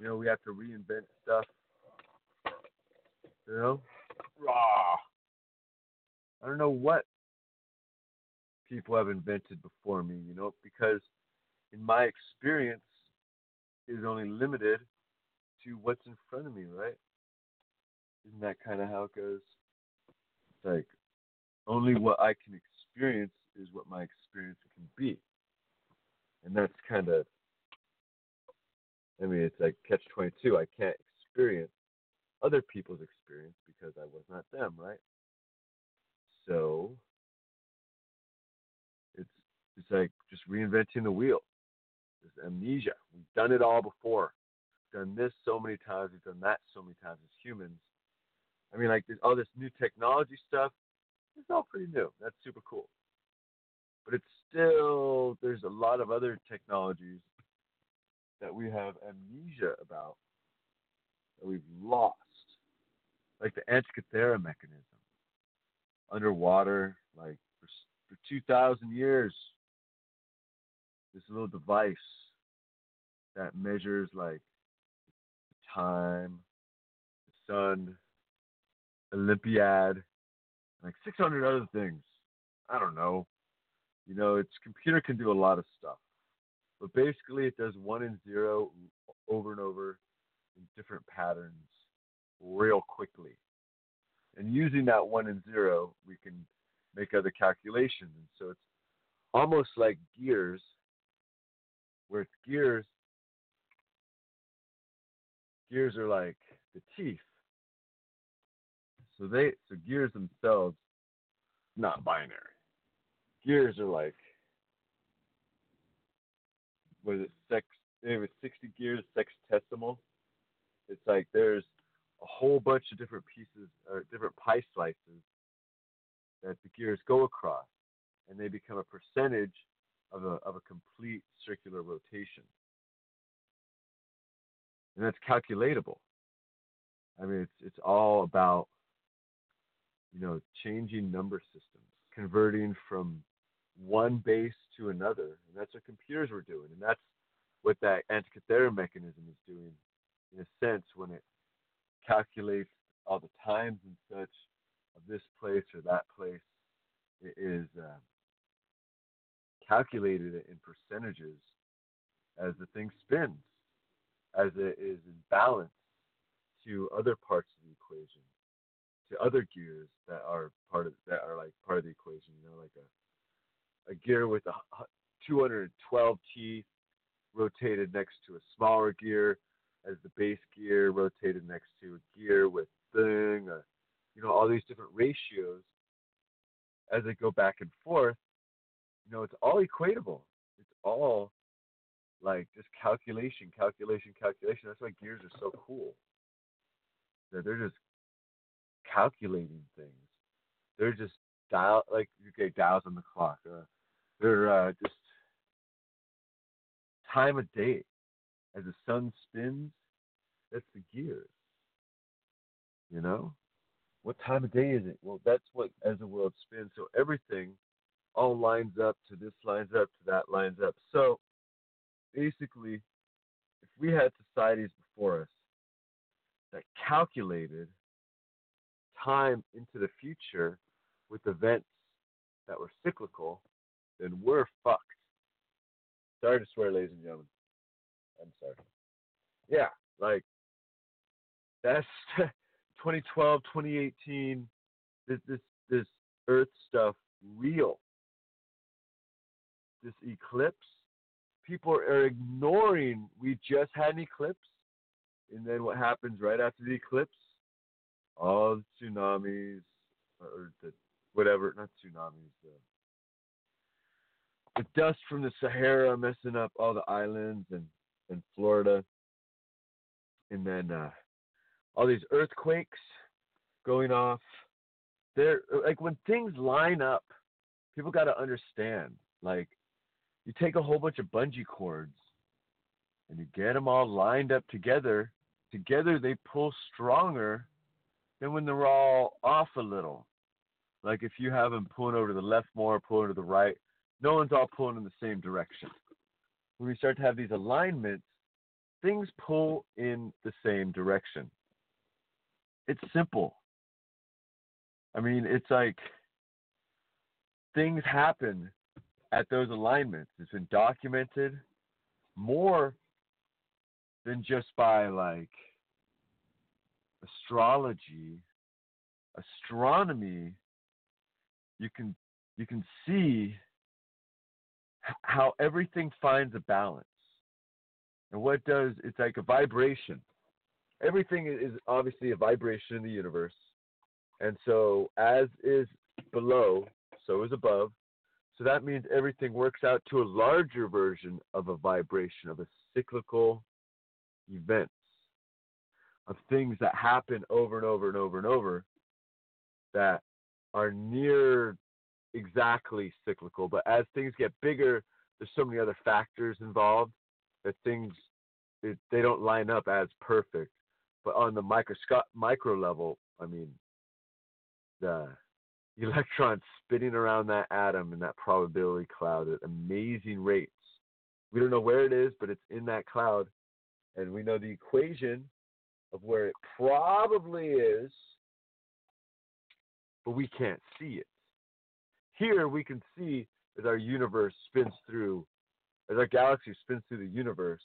You know, we have to reinvent stuff. You know, raw. I don't know what people have invented before me. You know, because in my experience, it is only limited to what's in front of me, right? Isn't that kind of how it goes? It's like only what I can experience is what my experience can be. And that's kind of, I mean, it's like catch-22. I can't experience other people's experience because I was not them, right? So it's like just reinventing the wheel. There's amnesia. We've done it all before. We've done this so many times. We've done that so many times as humans. I mean, like all this new technology stuff, it's all pretty new. That's super cool. But it's still, there's a lot of other technologies that we have amnesia about that we've lost, like the Antikythera mechanism. Underwater, like for 2,000 years, this little device that measures like time, the sun, Olympiad, like 600 other things. I don't know. You know, its computer can do a lot of stuff. But basically, it does 1 and 0 over and over in different patterns real quickly. And using that 1 and 0, we can make other calculations. And so it's almost like gears, where it's gears. Gears are like the teeth. So gears themselves, not binary. Gears are like, what is it, they have 60 gears, sextesimal. It's like there's a whole bunch of different pieces or different pie slices that the gears go across, and they become a percentage of a complete circular rotation. And that's calculatable. I mean, it's all about, you know, changing number systems, converting from one base to another. And that's what computers were doing. And that's what that Antikythera mechanism is doing, in a sense, when it calculates all the times and such of this place or that place. It is calculated in percentages as the thing spins, as it is in balance to other parts of the equation, to other gears that are like part of the equation. You know, like a gear with 212 teeth rotated next to a smaller gear as the base gear rotated next to a gear with thing, or, you know, all these different ratios as they go back and forth. You know, it's all equatable. It's all like just calculation. That's why gears are so cool. They're just calculating things. They're just dials on the clock. They're just time of day. As the sun spins, that's the gears. You know? What time of day is it? Well, that's what, as the world spins. So everything all lines up to this, lines up to that, lines up. So basically, if we had societies before us that calculated time into the future with events that were cyclical, then we're fucked. Sorry to swear, ladies and gentlemen. I'm sorry. Yeah, like that's 2012, 2018. This Earth stuff real. This eclipse, people are ignoring. We just had an eclipse, and then what happens right after the eclipse? All the tsunamis, or the whatever, not tsunamis. The dust from the Sahara messing up all the islands and Florida, and then all these earthquakes going off. They're like, when things line up, people got to understand. Like, you take a whole bunch of bungee cords and you get them all lined up together. Together they pull stronger than when they're all off a little. Like if you have them pulling over to the left more, pulling to the right, no one's all pulling in the same direction. When we start to have these alignments, things pull in the same direction. It's simple. I mean, it's like things happen at those alignments. It's been documented more than just by like astrology, astronomy. You can you can see how everything finds a balance. And what it does, it's like a vibration. Everything is obviously a vibration in the universe. And so as is below, so is above. So that means everything works out to a larger version of a vibration, of a cyclical events, of things that happen over and over and over and over that are near exactly cyclical. But as things get bigger, there's so many other factors involved that things, they don't line up as perfect. But on the micro level, I mean, the electrons spinning around that atom in that probability cloud at amazing rates. We don't know where it is, but it's in that cloud. And we know the equation of where it probably is, but we can't see it. Here we can see as our universe spins through, as our galaxy spins through the universe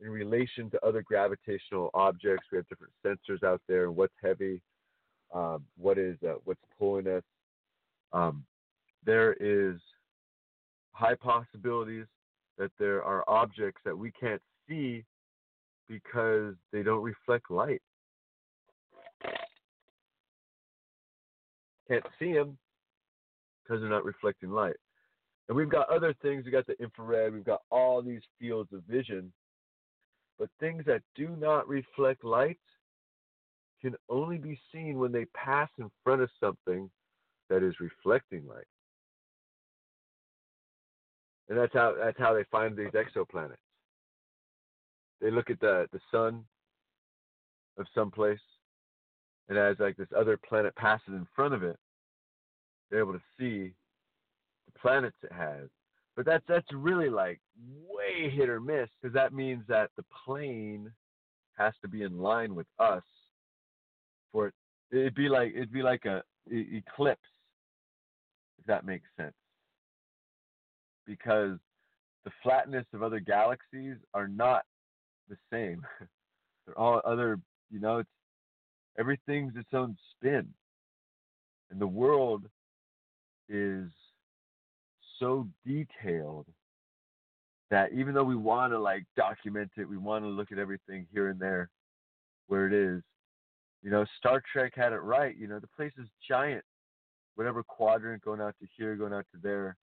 in relation to other gravitational objects. We have different sensors out there, and what's heavy, what's pulling us. There is high possibilities that there are objects that we can't see because they don't reflect light. Can't see them because they're not reflecting light. And we've got other things. We've got the infrared. We've got all these fields of vision. But things that do not reflect light can only be seen when they pass in front of something that is reflecting light. And that's how they find these exoplanets. They look at the sun of some place, and as like this other planet passes in front of it, they're able to see the planets it has. But that's really like way hit or miss, because that means that the plane has to be in line with us for it. It'd be like a eclipse, if that makes sense, because the flatness of other galaxies are not the same. They're all other, it's everything's its own spin. And the world is so detailed that even though we want to like document it, we want to look at everything here and there where it is. Star Trek had it right. The place is giant. Whatever quadrant, going out to here, going out to there,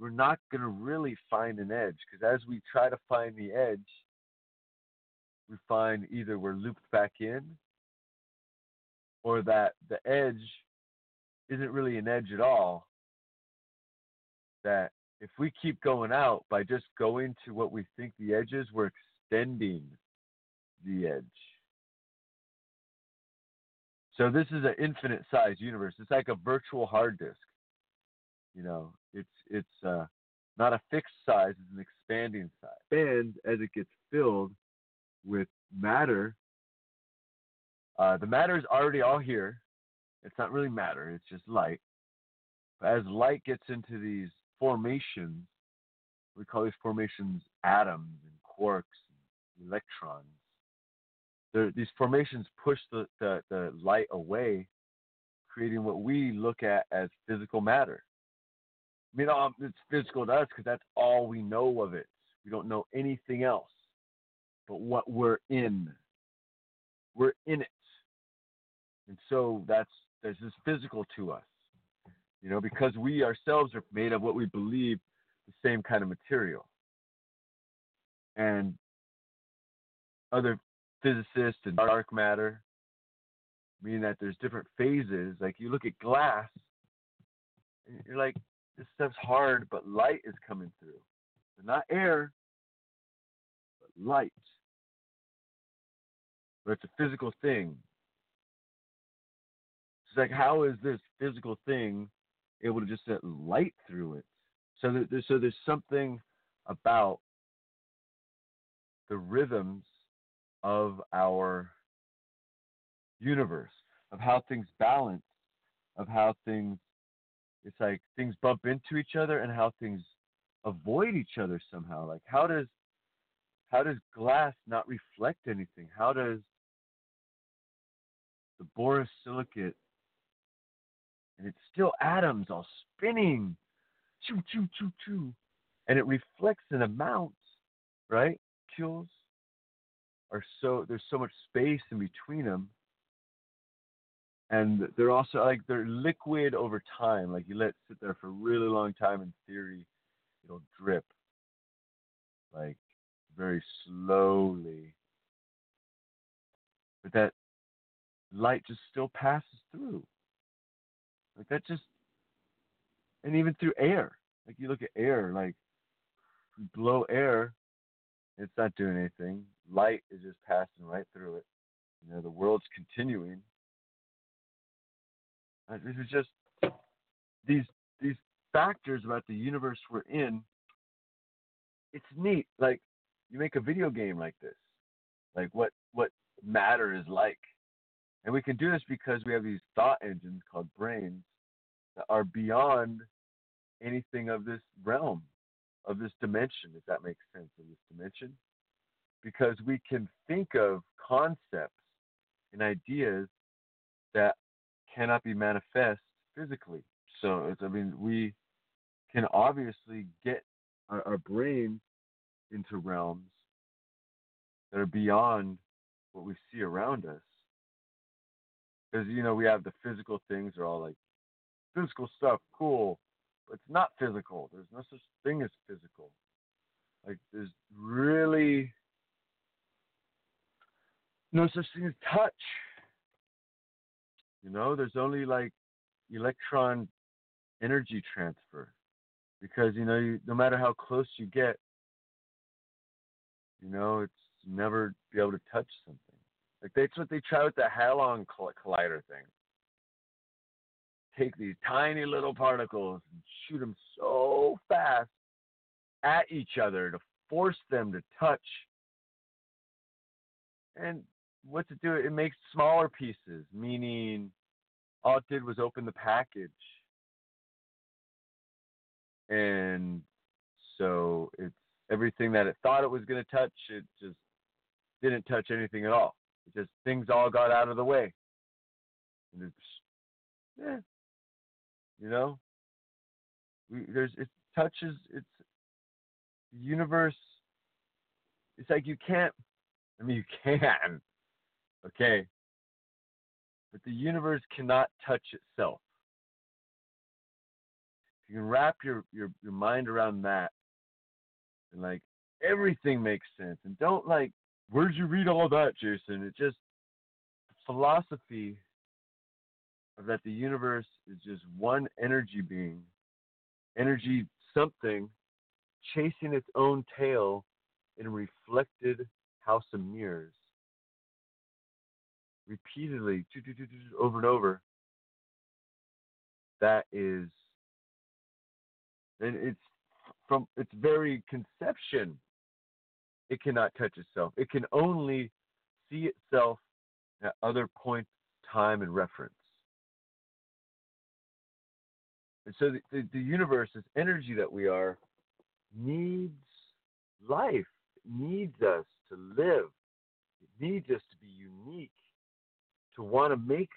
we're not going to really find an edge, because as we try to find the edge, we find either we're looped back in, or that the edge isn't really an edge at all. That if we keep going out by just going to what we think the edge is, we're extending the edge. So this is an infinite size universe. It's like a virtual hard disk. It's not a fixed size, it's an expanding size. And as it gets filled with matter, the matter is already all here. It's not really matter, it's just light. But as light gets into these formations, we call these formations atoms and quarks and electrons. These formations push the light away, creating what we look at as physical matter. It's physical to us because that's all we know of it. We don't know anything else but what we're in. We're in it. And so this is physical to us, because we ourselves are made of what we believe the same kind of material. And other physicists and dark matter mean that there's different phases. Like you look at glass, and you're like, this stuff's hard, but light is coming through. So not air, but light. But it's a physical thing. It's like, how is this physical thing able to just let light through it? So there's something about the rhythms of our universe, of how things balance, of how things, it's like things bump into each other and how things avoid each other somehow. Like how does glass not reflect anything? How does the borosilicate and it's still atoms all spinning, choo, choo, choo, choo, and it reflects an amount, right? Kills are so, there's so much space in between them, and they're also like, they're liquid over time. Like, you let it sit there for a really long time, in theory, it'll drip, like, very slowly. But that light just still passes through. Like, that just, and even through air. Like, you look at air, like, you blow air, it's not doing anything. Light is just passing right through it. You know, the world's continuing. This is just these factors about the universe we're in. It's neat. Like, you make a video game like this, like what matter is like. And we can do this because we have these thought engines called brains that are beyond anything of this realm, of this dimension, if that makes sense, of this dimension. Because we can think of concepts and ideas that cannot be manifest physically. So, I mean, we can obviously get our brain into realms that are beyond what we see around us. Because, you know, we have the physical things are all like, physical stuff, cool. But it's not physical. There's no such thing as physical. Like, there's really no such thing as touch. You know, there's only like electron energy transfer. Because, you know, no matter how close you get, you know, it's never be able to touch something. Like, that's what they try with the Halon collider thing. Take these tiny little particles and shoot them so fast at each other to force them to touch. And what to do, it makes smaller pieces, meaning all it did was open the package. And so it's everything that it thought it was going to touch, it just didn't touch anything at all. It just, things all got out of the way. And it's, yeah, you know, the universe. It's like you can, okay, but the universe cannot touch itself. If you can wrap your mind around that, and like everything makes sense. And don't like, where'd you read all that, Jason? It just, philosophy of that the universe is just one energy being, energy something, chasing its own tail in reflected house of mirrors, repeatedly, over and over. That is, and it's from its very conception, it cannot touch itself. It can only see itself at other points, time, and reference. And so the universe, this energy that we are, needs life. It needs us to live. It needs us to be unique, to want to make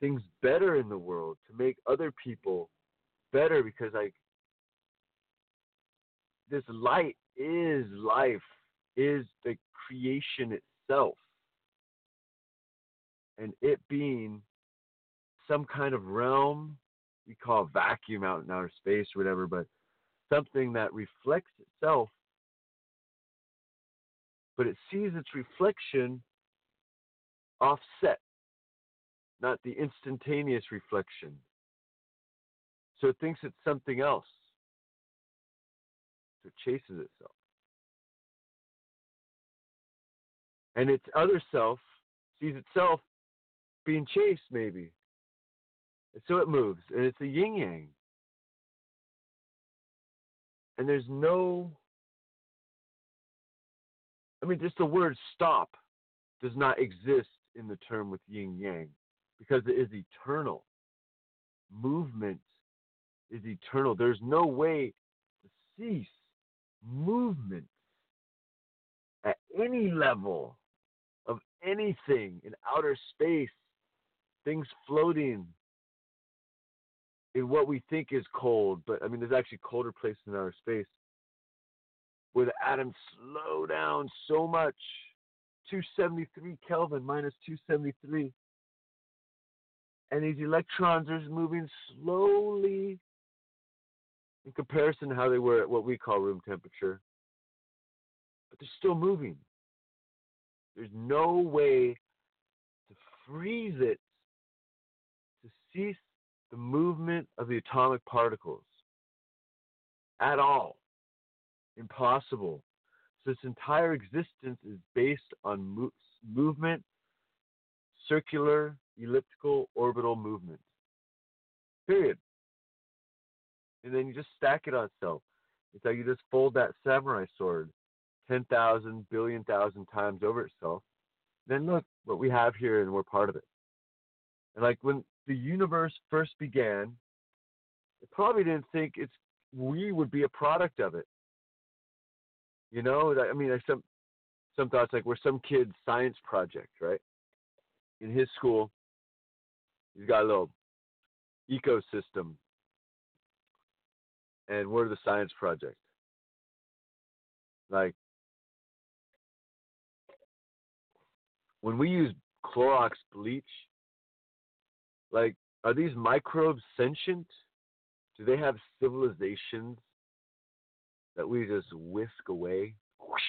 things better in the world, to make other people better, because like this light is life, is the creation itself. And it being some kind of realm we call vacuum out in outer space or whatever, but something that reflects itself, but it sees its reflection offset, not the instantaneous reflection. So it thinks it's something else. So it chases itself. And its other self sees itself being chased, maybe. And so it moves. And it's a yin-yang. And there's no, I mean, just the word stop does not exist in the term with yin-yang, because it is eternal. Movement is eternal. There's no way to cease movement at any level of anything in outer space, things floating, in what we think is cold, but I mean, there's actually colder places in our space where the atoms slow down so much. 273 Kelvin minus 273. And these electrons are moving slowly in comparison to how they were at what we call room temperature. But they're still moving. There's no way to freeze it, to cease the movement of the atomic particles at all. Impossible. So its entire existence is based on movement, circular, elliptical, orbital movement. Period. And then you just stack it on itself. It's like you just fold that samurai sword 10,000, billion thousand times over itself. Then look what we have here, and we're part of it. And like when the universe first began, it probably didn't think we would be a product of it. You know, I mean, there's some thoughts like we're some kid's science project, right? In his school, he's got a little ecosystem. And we're the science project. Like, when we use Clorox bleach, like, are these microbes sentient? Do they have civilizations that we just whisk away? Whoosh,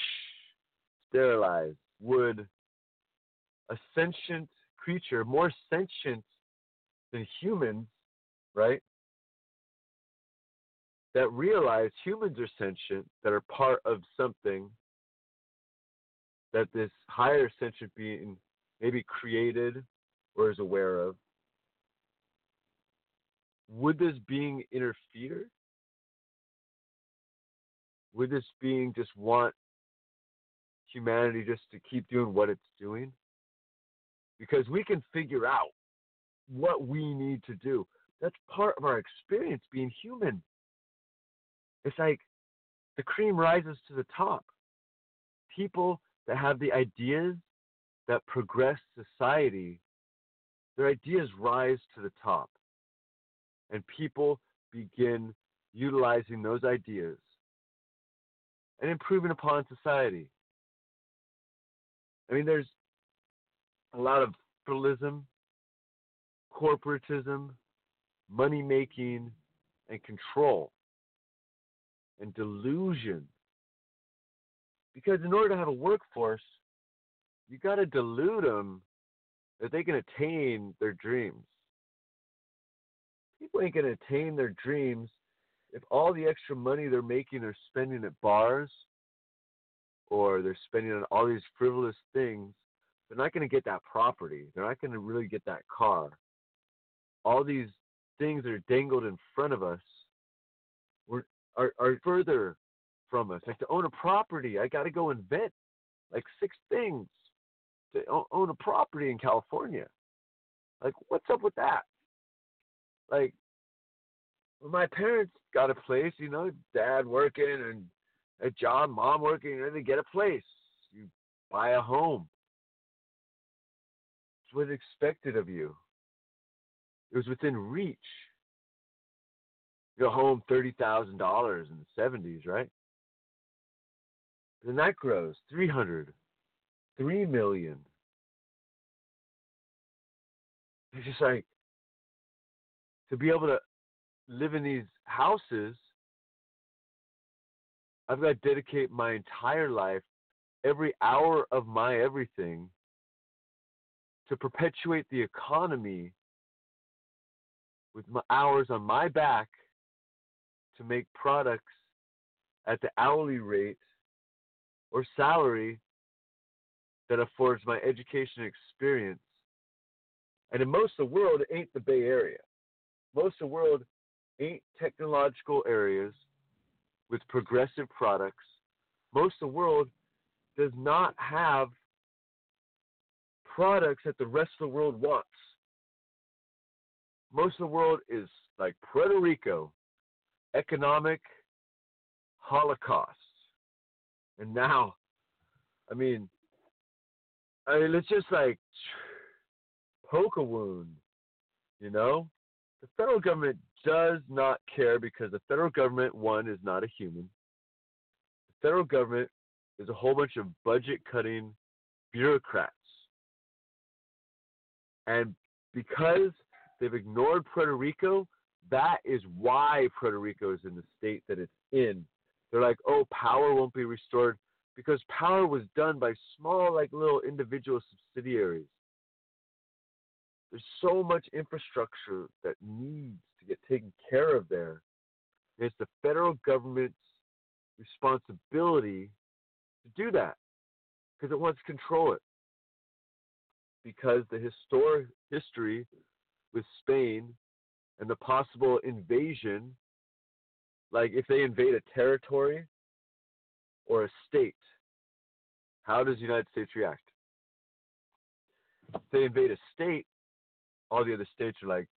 sterilize. Would a sentient creature, more sentient than humans, right, that realize humans are sentient, that are part of something that this higher sentient being maybe created or is aware of, would this being interfere? Would this being just want humanity just to keep doing what it's doing? Because we can figure out what we need to do. That's part of our experience being human. It's like the cream rises to the top. People that have the ideas that progress society, their ideas rise to the top. And people begin utilizing those ideas and improving upon society. I mean, there's a lot of capitalism, corporatism, money-making, and control, and delusion. Because in order to have a workforce, you got to delude them that they can attain their dreams. People ain't going to attain their dreams if all the extra money they're making they're spending at bars, or they're spending on all these frivolous things. They're not going to get that property. They're not going to really get that car. All these things that are dangled in front of us are further from us. Like to own a property, I got to go invent like 6 things to own a property in California. Like, what's up with that? Like, when my parents got a place, you know, dad working and a job, mom working, and they get a place. You buy a home. It's what's expected of you. It was within reach. You go home $30,000 in the 70s, right? Then that grows $300,000, $3 million. It's just like, to be able to live in these houses, I've got to dedicate my entire life, every hour of my everything, to perpetuate the economy with my hours on my back to make products at the hourly rate or salary that affords my education experience. And in most of the world, it ain't the Bay Area. Most of the world ain't technological areas with progressive products. Most of the world does not have products that the rest of the world wants. Most of the world is like Puerto Rico, economic holocaust. And now, I mean, let's just like poke a wound, you know? The federal government does not care because the federal government, one, is not a human. The federal government is a whole bunch of budget-cutting bureaucrats. And because they've ignored Puerto Rico, that is why Puerto Rico is in the state that it's in. They're like, oh, power won't be restored because power was done by small, like little individual subsidiaries. There's so much infrastructure that needs to get taken care of there. And it's the federal government's responsibility to do that because it wants to control it. Because the historic history with Spain and the possible invasion, like if they invade a territory or a state, how does the United States react? If they invade a state, all the other states are like,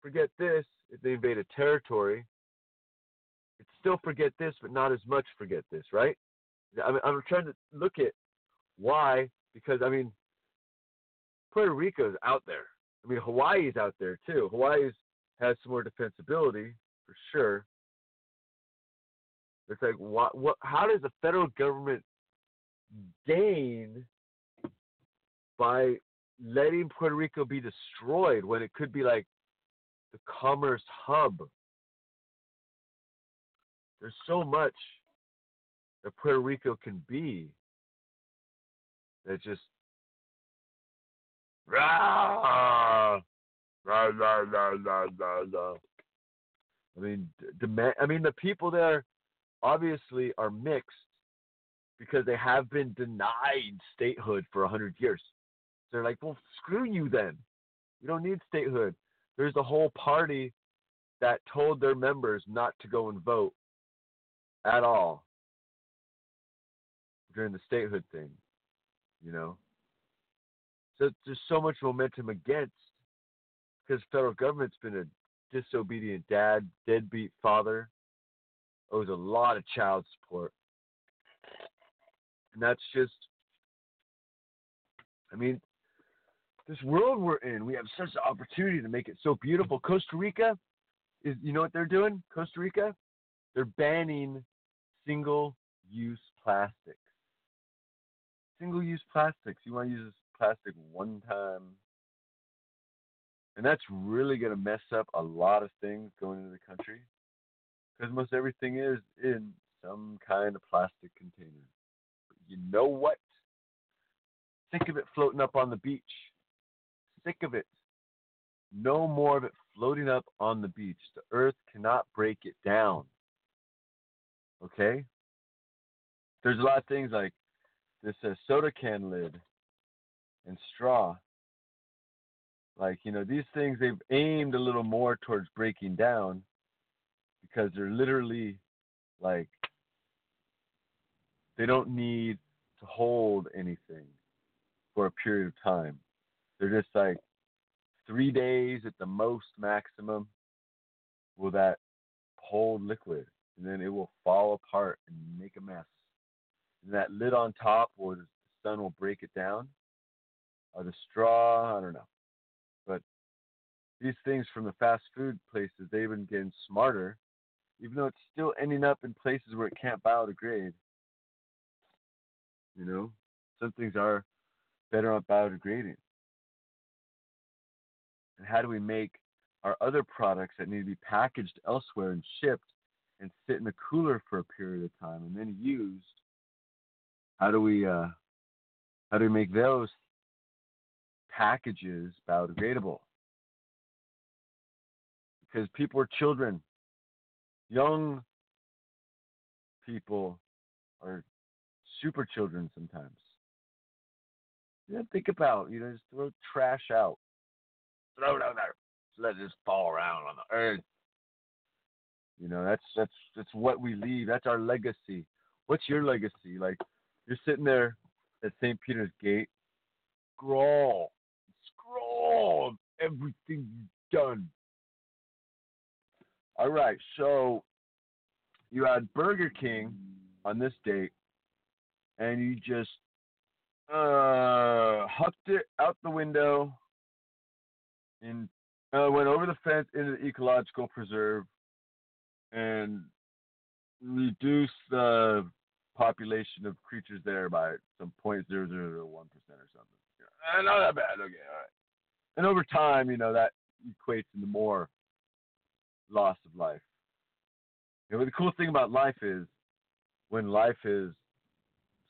forget this. If they invade a territory, it's still forget this, but not as much forget this, right? I mean, I'm trying to look at why, because, I mean, Puerto Rico's out there. I mean, Hawaii's out there, too. Hawaii has some more defensibility, for sure. It's like, what, how does the federal government gain by letting Puerto Rico be destroyed when it could be like the commerce hub? There's so much that Puerto Rico can be that just I mean, the people there obviously are mixed because they have been denied statehood for 100 years. They're like, well, screw you then. You don't need statehood. There's a whole party that told their members not to go and vote at all during the statehood thing, you know? So there's so much momentum against because federal government's been a disobedient dad, deadbeat father, owes a lot of child support. And that's just, I mean, this world we're in, we have such an opportunity to make it so beautiful. Costa Rica is, you know what they're doing? Costa Rica, they're banning single-use plastics. Single-use plastics. You want to use this plastic one time. And that's really going to mess up a lot of things going into the country because most everything is in some kind of plastic container. But you know what? Sick of it floating up on the beach. Sick of it. No more of it floating up on the beach. The earth cannot break it down. Okay? There's a lot of things like this soda can lid and straw. Like, you know, these things they've aimed a little more towards breaking down because they're literally like they don't need to hold anything for a period of time. They're just like 3 days at the most maximum will that hold liquid, and then it will fall apart and make a mess. And that lid on top, will the sun will break it down. Or the straw, I don't know. But these things from the fast food places, they've been getting smarter, even though it's still ending up in places where it can't biodegrade. You know, some things are better at biodegrading. And how do we make our other products that need to be packaged elsewhere and shipped and sit in the cooler for a period of time and then used? How do we make those packages biodegradable? Because people are children. Young people are super children sometimes. You know, think about, you know, just throw trash out. Throw it out there. Just let it just fall around on the earth. You know, that's what we leave. That's our legacy. What's your legacy? Like, you're sitting there at St. Peter's Gate, scroll everything you've done. All right, so you had Burger King on this date, and you just hucked it out the window in Went over the fence into the ecological preserve and reduced the population of creatures there by some 0.0001% or something. Not that bad. Okay, all right. And over time, that equates into more loss of life. And what the cool thing about life is, when life is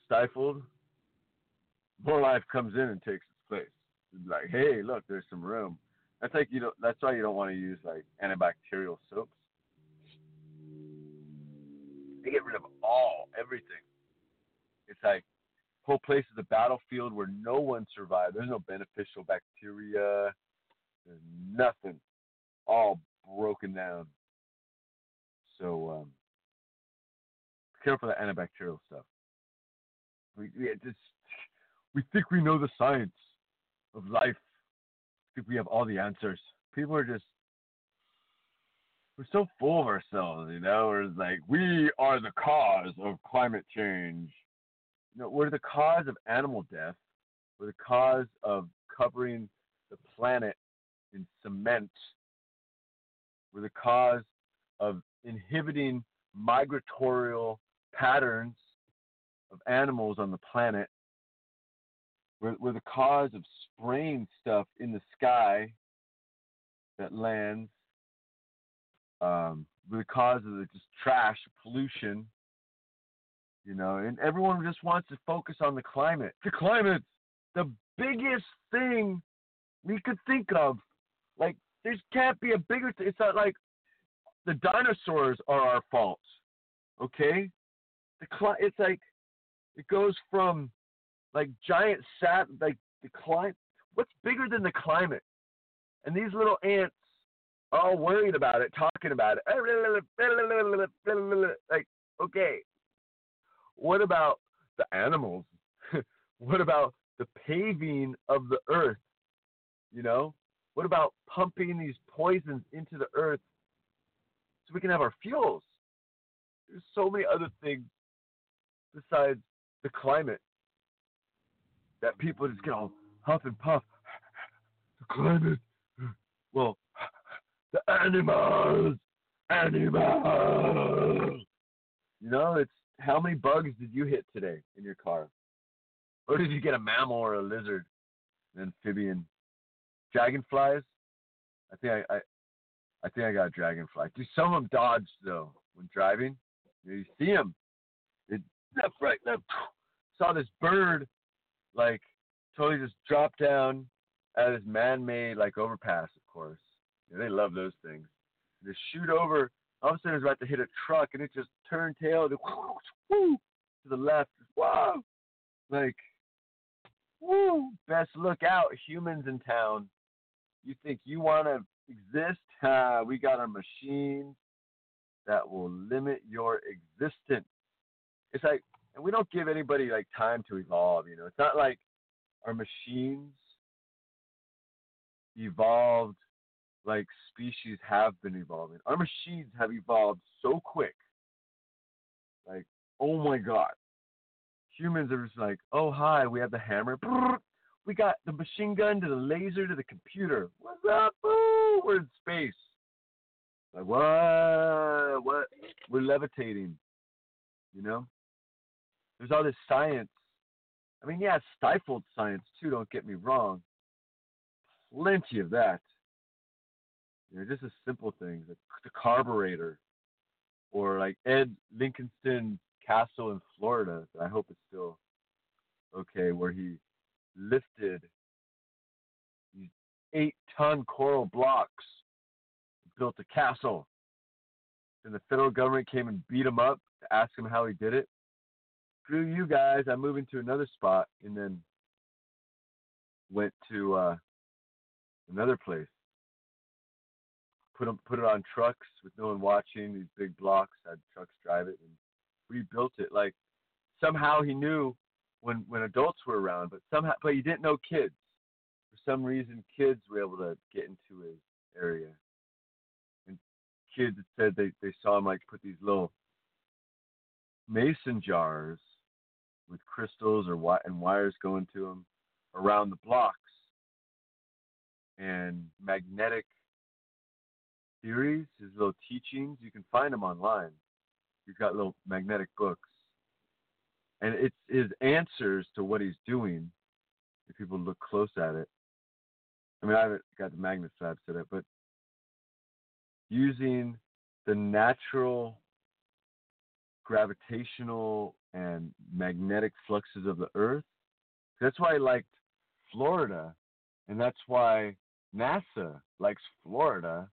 stifled, more life comes in and takes its place. It's like, hey, look, there's some room. That's why you don't want to use antibacterial soaps. They get rid of everything. It's like whole place is a battlefield where no one survived. There's no beneficial bacteria. There's nothing. All broken down. So be careful of that antibacterial stuff. We think we know the science of life. I think we have all the answers. People are just, we're so full of ourselves, We're like, we are the cause of climate change. We're the cause of animal death. We're the cause of covering the planet in cement. We're the cause of inhibiting migratorial patterns of animals on the planet. We're the cause of spraying stuff in the sky that lands. We're the cause of just trash, pollution, and everyone just wants to focus on the climate. The climate's the biggest thing we could think of. There can't be a bigger thing. It's not like the dinosaurs are our fault, okay? It's like it goes from giant sat, the climate. What's bigger than the climate? And these little ants are all worried about it, talking about it. Okay, what about the animals? What about the paving of the earth? What about pumping these poisons into the earth so we can have our fuels? There's so many other things besides the climate that people just get all huff and puff. The climate. Well, the animals. Animals. It's how many bugs did you hit today in your car? Or did you get a mammal or a lizard, an amphibian? Dragonflies? I think I got a dragonfly. Dude, some of them dodge though when driving. You see them. Left, right, left. Saw this bird totally just drop down at this man-made overpass. Of course, they love those things. They shoot over. All of a sudden, it's about to hit a truck, and it just turned tail to the left. Whoa! Woo! Best look out, humans in town. You think you want to exist? We got a machine that will limit your existence. It's and we don't give anybody time to evolve. It's not like our machines evolved like species have been evolving. Our machines have evolved so quick. Oh my God. Humans are just oh, hi, we have the hammer. We got the machine gun to the laser to the computer. What's up? Ooh, we're in space. What? We're levitating, There's all this science. It's stifled science, too. Don't get me wrong. Plenty of that. Just the simple things, like the carburetor or Ed Lincolnston's castle in Florida, I hope it's still okay, where he lifted these 8-ton coral blocks, built a castle, and the federal government came and beat him up to ask him how he did it. Screw you guys, I'm moving to another spot, and then went to another place. Put it on trucks with no one watching, these big blocks, had trucks drive it, and rebuilt it. Somehow he knew when adults were around, but he didn't know kids. For some reason, kids were able to get into his area. And kids said they saw him put these little mason jars with crystals and wires going to them around the blocks, and magnetic theories, his little teachings. You can find them online. He's got little magnetic books. And it's his answers to what he's doing, if people look close at it. I mean, I haven't got the Magnus Labs to it, but using the natural gravitational and magnetic fluxes of the Earth. That's why I liked Florida, and that's why NASA likes Florida,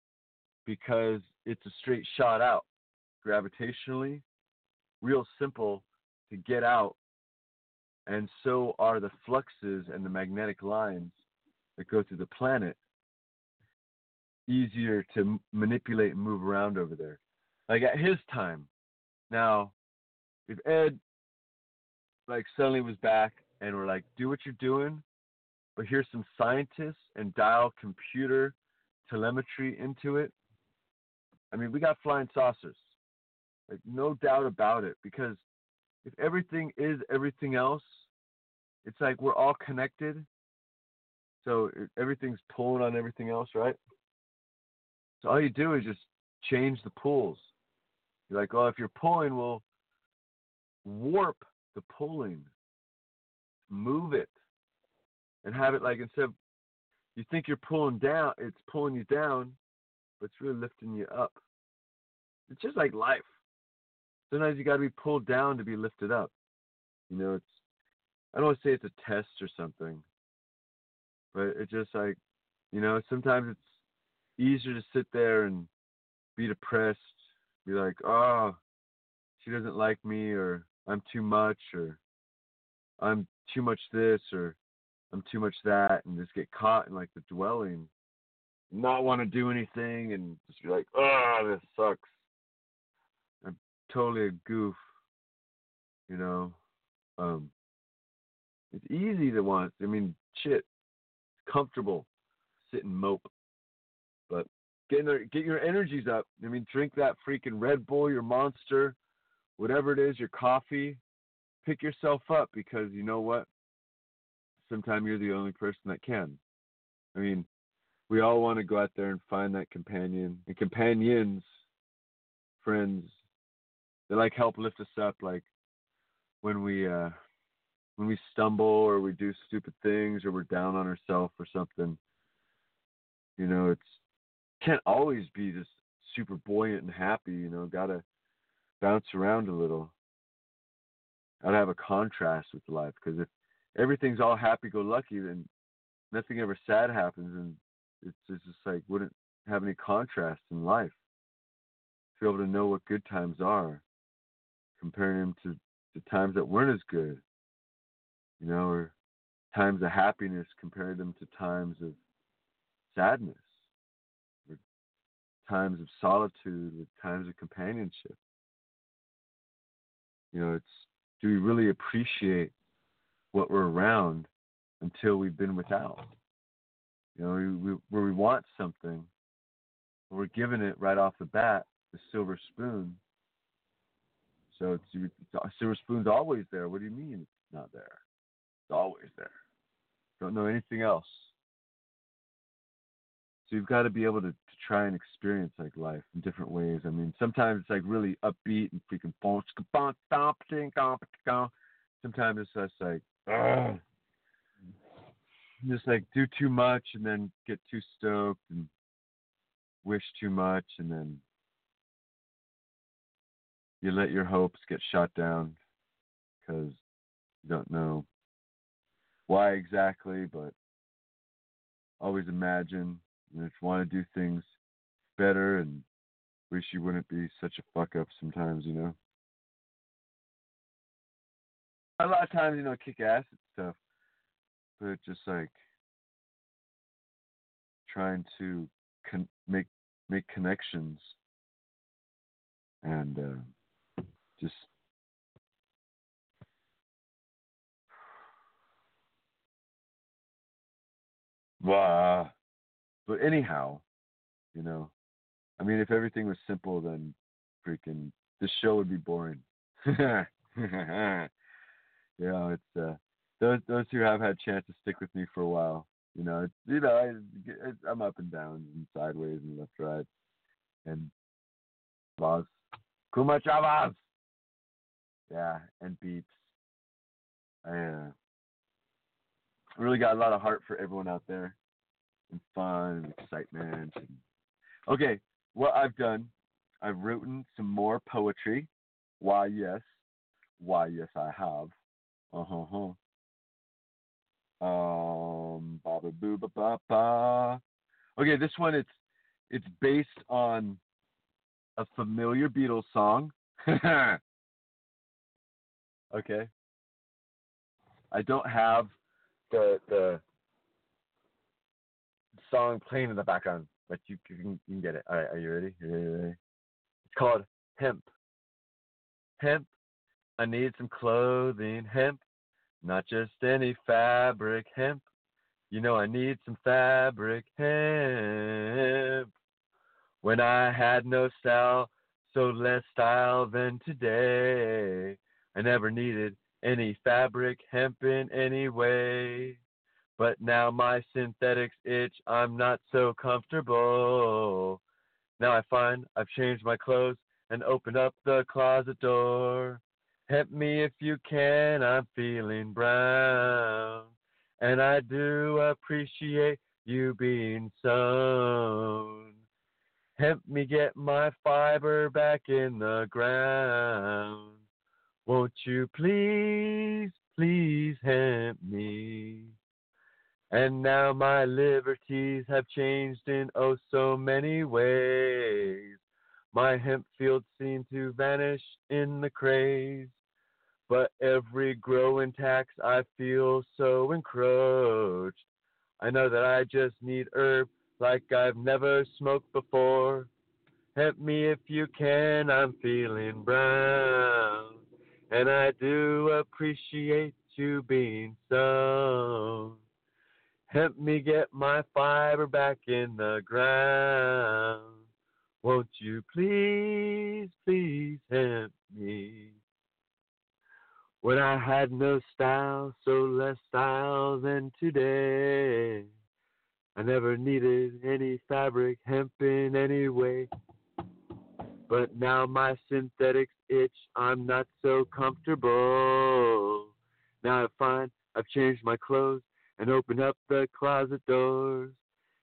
because it's a straight shot out gravitationally, real simple to get out, and so are the fluxes and the magnetic lines that go through the planet, easier to manipulate and move around over there. Like at his time. Now, if Ed like suddenly was back and we're like, do what you're doing, but here's some scientists and dial computer telemetry into it. I mean, we got flying saucers. Like, no doubt about it, because if everything is everything else, it's like we're all connected. So everything's pulling on everything else, right? So all you do is just change the pulls. You're like, oh, if you're pulling, we'll warp the pulling, move it, and have it like instead of you think you're pulling down, it's pulling you down, but it's really lifting you up. It's just like life. Sometimes you got to be pulled down to be lifted up. You know, I don't want to say it's a test or something, but it's just like, you know, sometimes it's easier to sit there and be depressed, be like, oh, she doesn't like me, or I'm too much, or I'm too much this, or I'm too much that, and just get caught in like the dwelling, not want to do anything, and just be like, oh, this sucks. I'm totally a goof, you know. It's easy to want, I mean, shit, it's comfortable, sit and mope. But get your energies up. I mean, drink that freaking Red Bull, your Monster, whatever it is, your coffee. Pick yourself up, because you know what? Sometimes you're the only person that can. I mean, we all want to go out there and find that companion. And companions, friends, they like help lift us up. Like when we stumble or we do stupid things or we're down on ourselves or something, you know, it's, can't always be just super buoyant and happy, you know, gotta bounce around a little. Gotta have a contrast with life, because if everything's all happy-go-lucky, then nothing ever sad happens, and it's just like, wouldn't have any contrast in life. To be able to know what good times are, comparing them to the times that weren't as good, you know, or times of happiness, comparing them to times of sadness, times of solitude, with times of companionship. You know, it's, do we really appreciate what we're around until we've been without? You know, where we want something, we're given it right off the bat, the silver spoon. So it's silver spoon's always there. What do you mean it's not there? It's always there. Don't know anything else. So you've got to be able to try and experience like life in different ways. I mean, sometimes it's like really upbeat and freaking fun. Sometimes it's just like, ugh. Just like do too much and then get too stoked and wish too much, and then you let your hopes get shot down because you don't know why exactly, but always imagine, you know, just want to do things better and wish you wouldn't be such a fuck up sometimes, you know. A lot of times, you know, kick ass and stuff, but just like trying to make connections and just wow. But anyhow, you know, I mean, if everything was simple, then freaking this show would be boring. You know, it's those who have had a chance to stick with me for a while, you know, I'm up and down and sideways and left, right. and laws. Kumachavas! Yeah, and beeps. I really got a lot of heart for everyone out there. And fun, and excitement. Okay, what I've done, I've written some more poetry. Why, yes, I have. Baba boo ba ba ba. Okay, this one it's based on a familiar Beatles song. Okay. I don't have the song playing in the background, but you can get it. All right, are you ready? It's called Hemp. Hemp, I need some clothing. Hemp, not just any fabric. Hemp, you know I need some fabric. Hemp, when I had no style, so less style than today. I never needed any fabric, hemp in any way. But now my synthetics itch, I'm not so comfortable. Now I find I've changed my clothes and opened up the closet door. Hemp me if you can, I'm feeling brown. And I do appreciate you being sown. Hemp me get my fiber back in the ground. Won't you please, please hemp me? And now my liberties have changed in oh so many ways. My hemp fields seem to vanish in the craze. But every growing tax I feel so encroached. I know that I just need herb like I've never smoked before. Hemp me if you can, I'm feeling brown. And I do appreciate you being sown. Hemp me get my fiber back in the ground. Won't you please, please hemp me? When I had no style, so less style than today. I never needed any fabric, hemp in any way. But now my synthetics itch, I'm not so comfortable. Now I find I've changed my clothes and open up the closet doors.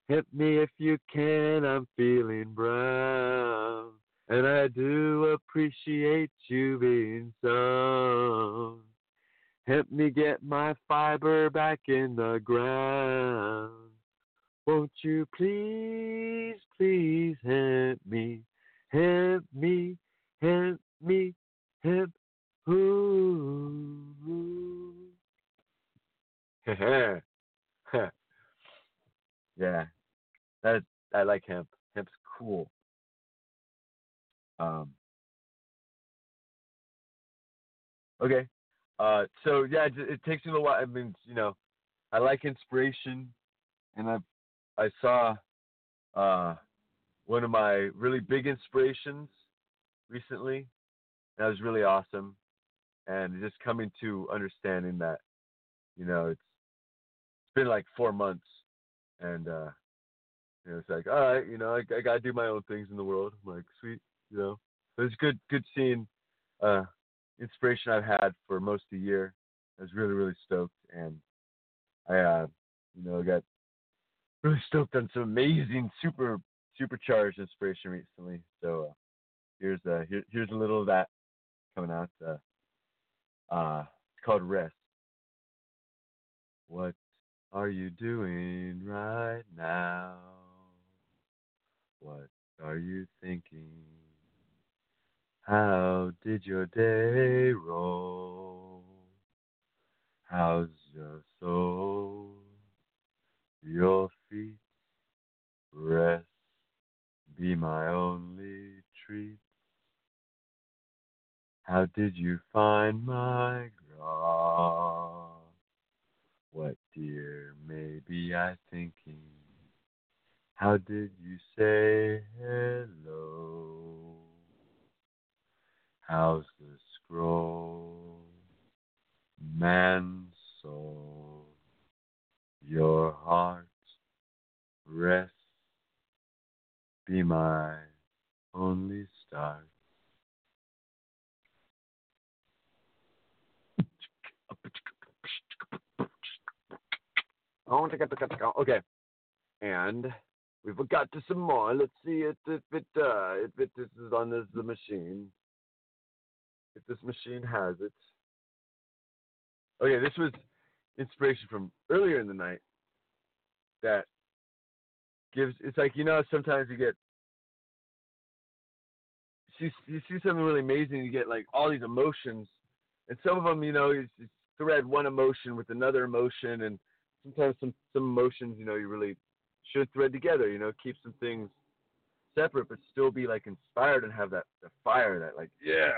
Hemp me if you can, I'm feeling brown. And I do appreciate you being sown. Hemp me get my fiber back in the ground. Won't you please, please hemp me? Hemp me, hemp me, hemp who? Yeah, I like hemp. Hemp's cool. Okay. So yeah, it takes me a little while. I mean, you know, I like inspiration, and I saw one of my really big inspirations recently. That was really awesome, and just coming to understanding that, you know, it's been like 4 months. And, you know, it's like, all right, you know, I got to do my own things in the world. I'm like, sweet, you know. It was good seeing inspiration I've had for most of the year. I was really, really stoked. And I, you know, got really stoked on some amazing, supercharged inspiration recently. So here's a little of that coming out. It's called Rest. What are you doing right now? What are you thinking? How did your day roll? How's your soul? Your feet rest, be my only treat. How did you find my God? What, dear, maybe I'm thinking, how did you say hello? How's the scroll, man's soul, your heart, rest, be my only star. Okay. And we've got to some more. Let's see if this is on this the machine. If this machine has it. Okay, this was inspiration from earlier in the night that gives, it's like, you know, sometimes you get, you see something really amazing, you get like all these emotions, and some of them, you know, you thread one emotion with another emotion, and sometimes some emotions, you know, you really should thread together, you know, keep some things separate, but still be like inspired and have that the fire that like, yeah,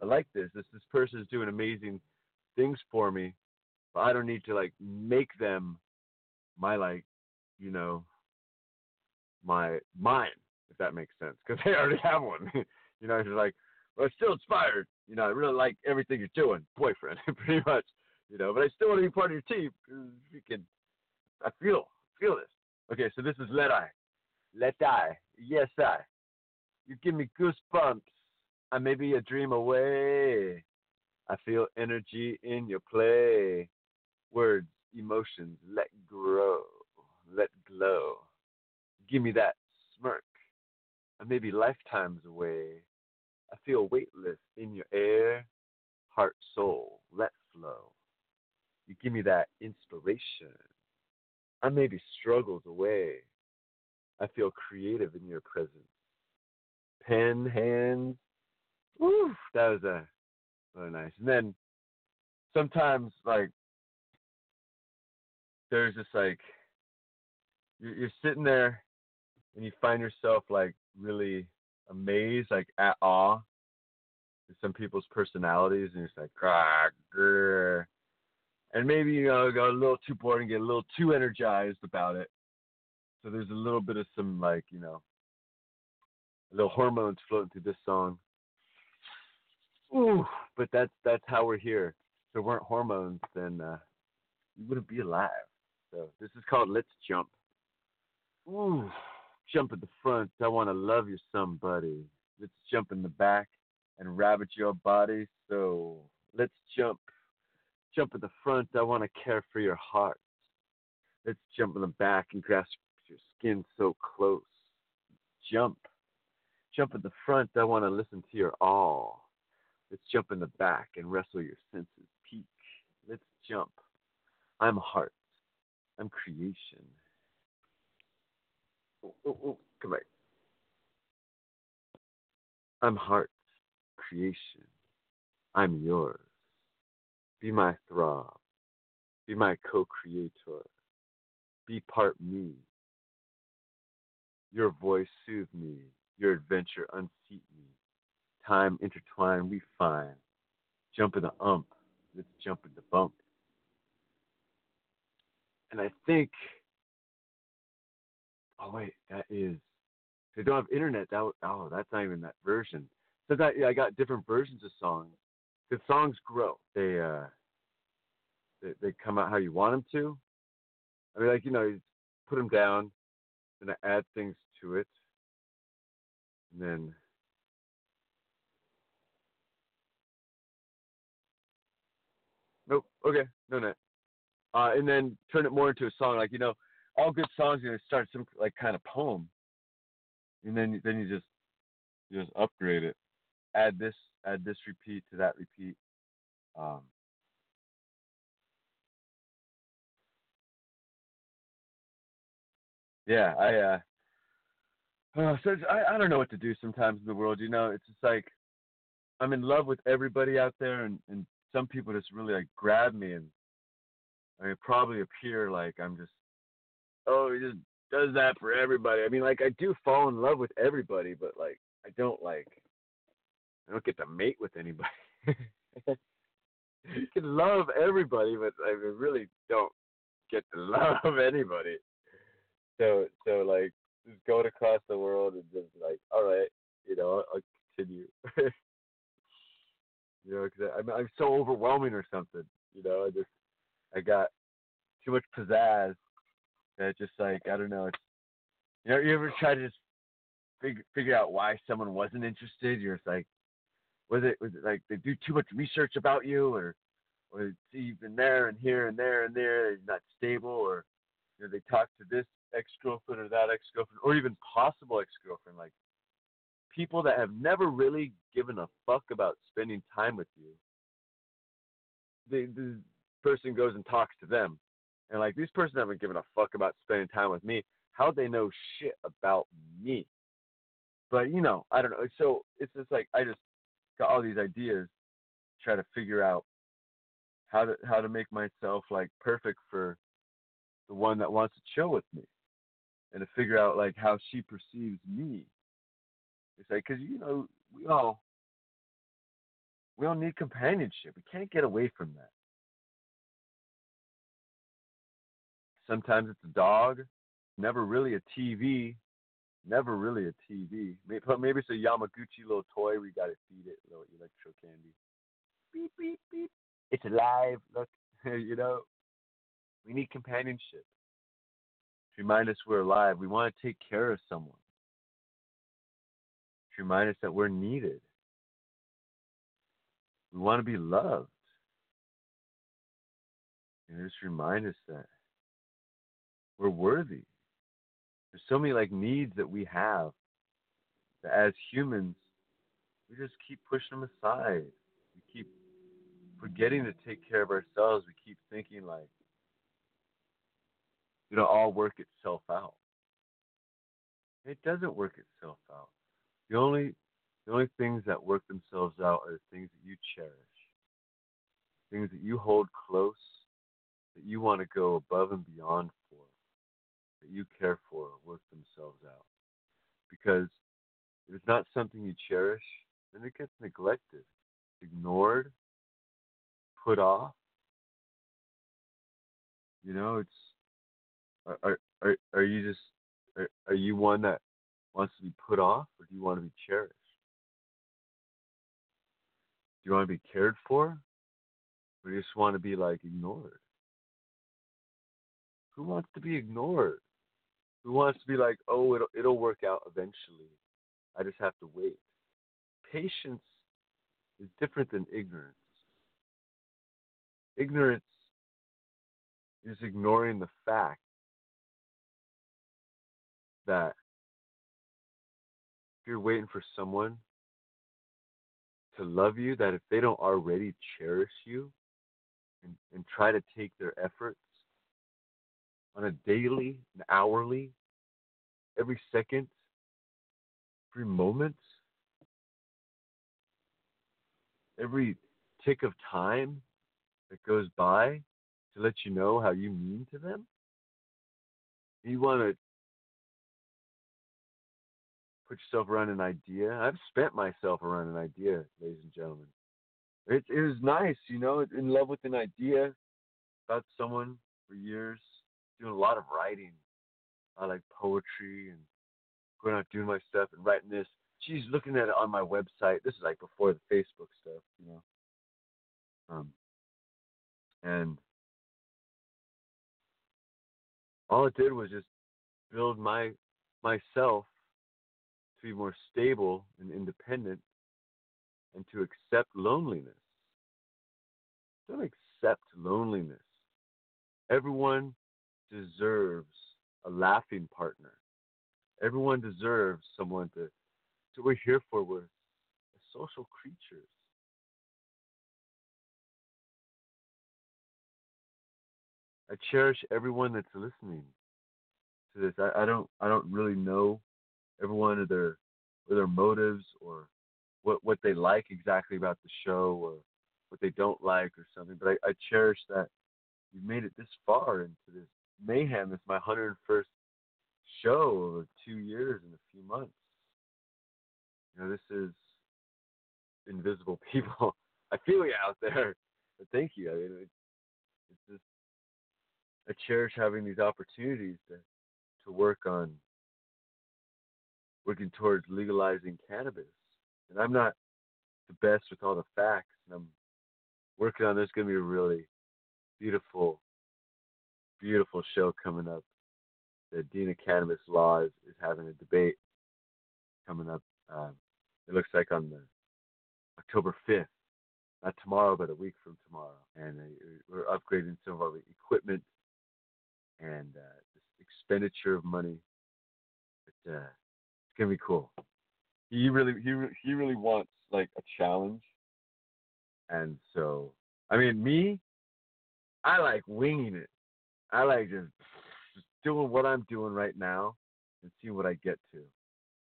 I like this. This person is doing amazing things for me, but I don't need to like make them my, like, you know, my mine, if that makes sense, because they already have one. You know, you're like, well, I'm still inspired. You know, I really like everything you're doing, boyfriend, pretty much. You know, but I still want to be part of your team. You can, I feel this. Okay, so this is let I, yes I. You give me goosebumps. I may be a dream away. I feel energy in your play. Words, emotions, let grow, let glow. Give me that smirk. I may be lifetimes away. I feel weightless in your air. Heart, soul, let flow. You give me that inspiration. I may be struggles away. I feel creative in your presence. Pen, hands. Woo, that was a really nice. And then sometimes, like, there's just like, you're sitting there and you find yourself like really amazed, like at awe with some people's personalities, and it's like, grr. And maybe, you know, got a little too bored and get a little too energized about it. So there's a little bit of some, like, you know, little hormones floating through this song. Ooh, but that's how we're here. If there weren't hormones, then you wouldn't be alive. So this is called Let's Jump. Ooh, jump at the front. I want to love you, somebody. Let's jump in the back and ravage your body. So let's jump. Jump at the front, I want to care for your heart. Let's jump in the back and grasp your skin so close. Jump. Jump at the front, I want to listen to your all. Let's jump in the back and wrestle your senses peak. Let's jump. I'm heart. I'm creation. Oh, come back. I'm heart. Creation. I'm yours. Be my throb, be my co-creator, be part me. Your voice soothe me, your adventure unseat me. Time intertwined, we find. Jump in the ump, let's jump in the bump. And I think, oh wait, that is, they don't have internet, that's not even that version. So that, yeah, I got different versions of songs. The songs grow. They come out how you want them to. I mean, like, you know, you put them down, and I add things to it, and then nope. Okay, no net. And then turn it more into a song. Like, you know, all good songs, you know, start some like kind of poem, and then you just upgrade it. Add this repeat to that repeat. Yeah, I don't know what to do sometimes in the world, you know. It's just like I'm in love with everybody out there, and some people just really like grab me, and I probably appear like I'm just, oh, he just does that for everybody. I mean, like, I do fall in love with everybody, but like I don't get to mate with anybody. You can love everybody, but I really don't get to love anybody. So like, just going across the world and just like, all right, you know, I'll continue. You know, because I'm so overwhelming or something. You know, I got too much pizzazz that just like, I don't know. It's, you know, you ever try to just figure out why someone wasn't interested. You're just like, was it like they do too much research about you, or you've been there and here and there and there, and not stable, or you know, they talk to this ex-girlfriend or that ex-girlfriend, or even possible ex-girlfriend, like people that have never really given a fuck about spending time with you. The person goes and talks to them, and like, this person haven't given a fuck about spending time with me. How'd they know shit about me? But, you know, I don't know. So it's just like, I just got all these ideas, try to figure out how to make myself like perfect for the one that wants to chill with me, and to figure out like how she perceives me. It's like, cause you know, we all need companionship. We can't get away from that. Sometimes it's a dog, never really a TV. Maybe it's a Yamaguchi little toy. We gotta feed it little electro candy. Beep beep beep. It's alive. Look, you know. We need companionship to remind us we're alive. We want to take care of someone, to remind us that we're needed. We want to be loved. And just remind us that we're worthy. There's so many like needs that we have that as humans, we just keep pushing them aside. We keep forgetting to take care of ourselves. We keep thinking like, it'll all work itself out. It doesn't work itself out. The only things that work themselves out are the things that you cherish, things that you hold close, that you want to go above and beyond for, that you care for, work themselves out. Because if it's not something you cherish, then it gets neglected, ignored, put off. You know, it's, Are you one that wants to be put off, or do you want to be cherished? Do you want to be cared for, or do you just want to be like ignored? Who wants to be ignored? Who wants to be like, oh, it'll work out eventually, I just have to wait? Patience is different than ignorance. Ignorance is ignoring the fact that if you're waiting for someone to love you, that if they don't already cherish you and try to take their efforts on a daily, an hourly, every second, every moment, every tick of time that goes by to let you know how you mean to them, you want to put yourself around an idea. I've spent myself around an idea, ladies and gentlemen. It was nice, you know, in love with an idea about someone for years, doing a lot of writing. I like poetry and going out doing my stuff and writing this. She's looking at it on my website. This is like before the Facebook stuff, you know. And all it did was just build myself to be more stable and independent, and to accept loneliness. Don't accept loneliness. Everyone deserves a laughing partner. Everyone deserves someone to. So we're here for. We're social creatures. I cherish everyone that's listening to this. I don't really know everyone or their motives, or what they like exactly about the show, or what they don't like or something. But I cherish that you've made it this far into this mayhem. It's my 101st show over 2 years and a few months. You know, this is invisible people. I feel you out there. But thank you. I mean, it's just, I cherish having these opportunities to working towards legalizing cannabis. And I'm not the best with all the facts, and I'm working on, there's going to be a really beautiful, beautiful show coming up. The Dean of Cannabis Law is having a debate coming up. It looks like on the October 5th, not tomorrow, but a week from tomorrow. And we're upgrading some of our equipment and this expenditure of money. But it's gonna be cool. He really wants like a challenge. And so, I mean, me, I like winging it. I like just doing what I'm doing right now and see what I get to.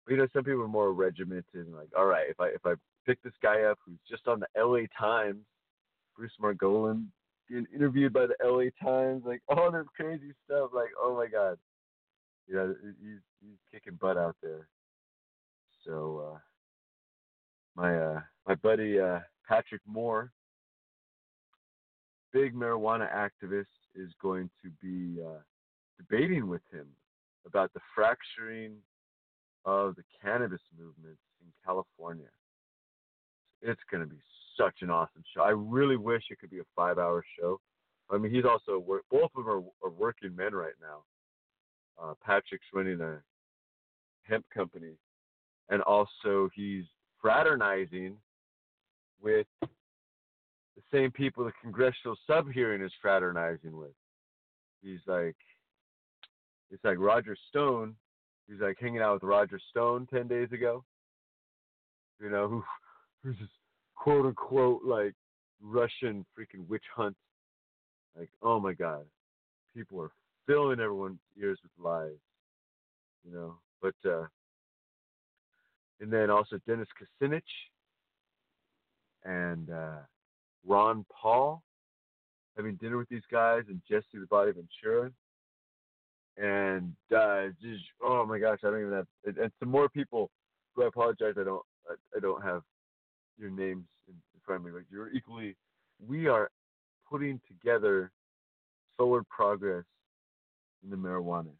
But, you know, some people are more regimented and like, all right, if I pick this guy up who's just on the LA Times, Bruce Margolin, being interviewed by the LA Times, like all this crazy stuff, like, oh my God. You know, he's kicking butt out there. So my buddy Patrick Moore, big marijuana activist, is going to be debating with him about the fracturing of the cannabis movement in California. It's going to be such an awesome show. I really wish it could be a 5-hour show. I mean, he's also both of them are working men right now. Patrick's running a hemp company, and also he's fraternizing with the same people the congressional sub-hearing is fraternizing with. He's like, it's like Roger Stone. He's like hanging out with Roger Stone 10 days ago, you know, who's this quote-unquote like Russian freaking witch hunt. Like, oh my God, people are filling everyone's ears with lies, you know. But and then also Dennis Kucinich and Ron Paul having dinner with these guys, and Jesse the Body Ventura, and just, oh my gosh, I don't even have, and some more people who I apologize I don't have your names in front of me, but you're equally, we are putting together forward progress in the marijuana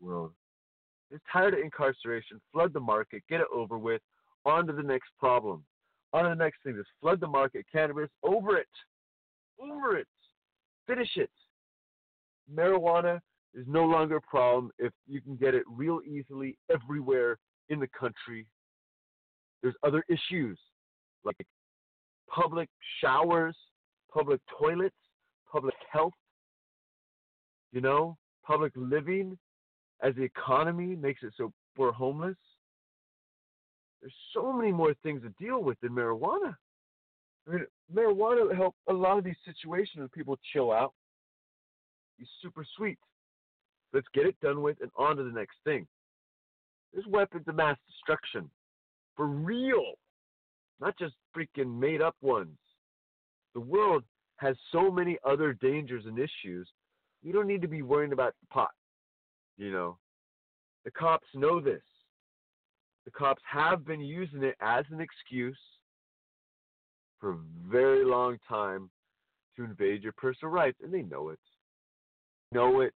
world. It's tired of incarceration. Flood the market. Get it over with. On to the next problem. On to the next thing. Just flood the market. Cannabis. Over it. Over it. Finish it. Marijuana is no longer a problem if you can get it real easily everywhere in the country. There's other issues like public showers, public toilets, public health, you know? Public living as the economy makes it so we're homeless. There's so many more things to deal with than marijuana. I mean, marijuana helped a lot of these situations where people chill out. It's super sweet. Let's get it done with and on to the next thing. There's weapons of mass destruction. For real. Not just freaking made up ones. The world has so many other dangers and issues. You don't need to be worrying about the pot, you know. The cops know this. The cops have been using it as an excuse for a very long time to invade your personal rights, and they know it. Know it.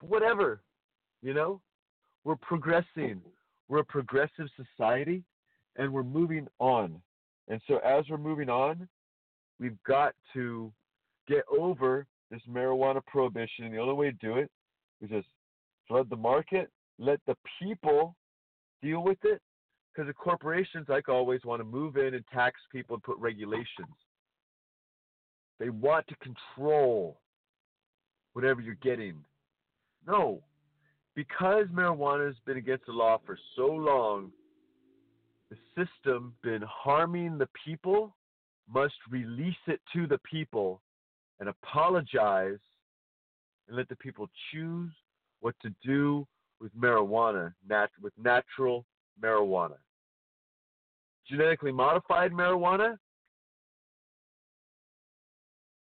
But whatever, you know. We're progressing. We're a progressive society, and we're moving on. And so as we're moving on, we've got to get over this marijuana prohibition. The only way to do it is just flood the market, let the people deal with it, because the corporations, like always, want to move in and tax people and put regulations. They want to control whatever you're getting. No, because marijuana has been against the law for so long, the system been harming the people must release it to the people and apologize and let the people choose what to do with marijuana, with natural marijuana. Genetically modified marijuana,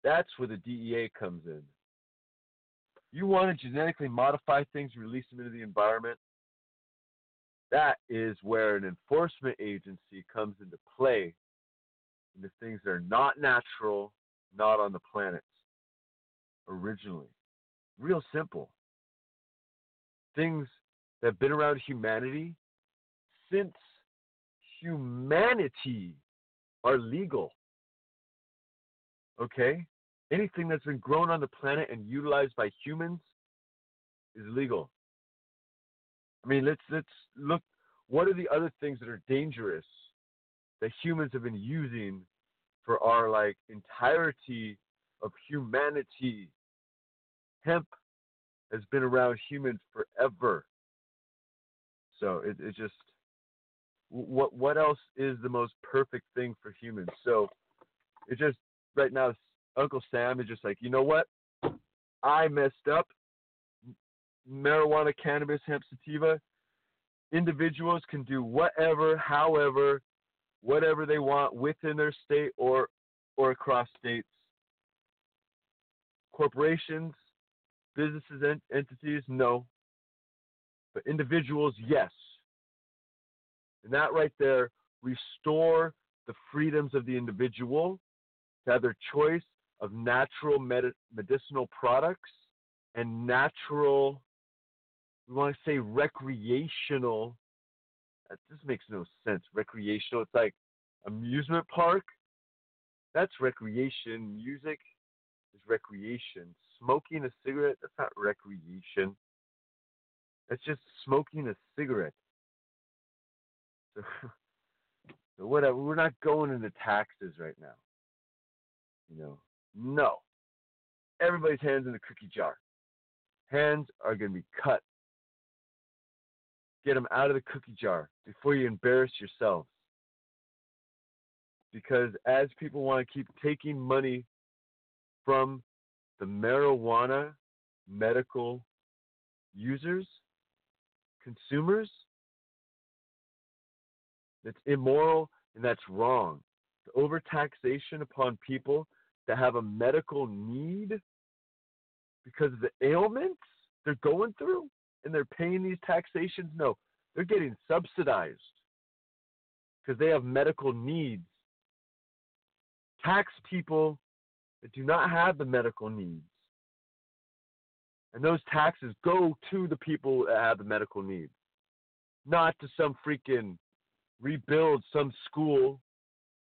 that's where the DEA comes in. You want to genetically modify things, release them into the environment, that is where an enforcement agency comes into play, into things that are not natural, not on the planet originally. Real simple. Things that have been around humanity since humanity are legal. Okay? Anything that's been grown on the planet and utilized by humans is legal. I mean, let's look. What are the other things that are dangerous that humans have been using for our, like, entirety of humanity? Hemp has been around humans forever. So it's just, what else is the most perfect thing for humans? So it's just, right now, Uncle Sam is just like, you know what? I messed up. Marijuana, cannabis, hemp, sativa. Individuals can do whatever, however, whatever they want within their state or across states. Corporations, businesses, entities, no. But individuals, yes. And that right there, restore the freedoms of the individual to have their choice of natural medicinal products and natural, we want to say recreational. This makes no sense. Recreational, it's like amusement park. That's recreation. Music is recreation. Smoking a cigarette, that's not recreation. That's just smoking a cigarette. So whatever. We're not going into taxes right now. You know, no. Everybody's hands in the cookie jar. Hands are going to be cut. Get them out of the cookie jar before you embarrass yourselves. Because as people want to keep taking money from the marijuana medical users, consumers, that's immoral and that's wrong. The overtaxation upon people that have a medical need because of the ailments they're going through and they're paying these taxations? No, they're getting subsidized because they have medical needs. Tax people that do not have the medical needs. And those taxes go to the people that have the medical needs, not to some freaking rebuild some school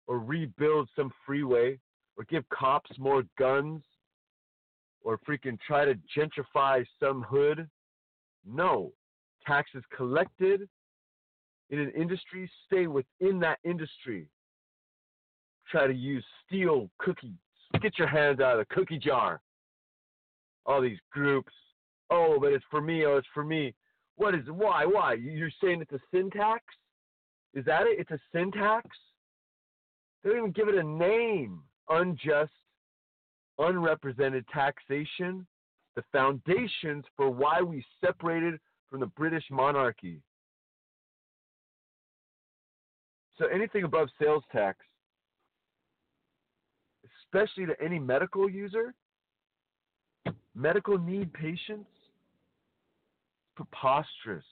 or rebuild some freeway or give cops more guns or freaking try to gentrify some hood. No, taxes collected in an industry stay within that industry. Try to use steel cookies. Get your hands out of the cookie jar. All these groups. Oh, but it's for me. Oh, it's for me. What is, why? You're saying it's a sin tax? Is that it? It's a sin tax? They don't even give it a name. Unjust, unrepresented taxation. The foundations for why we separated from the British monarchy. So anything above sales tax, especially to any medical user, medical need patients, preposterous,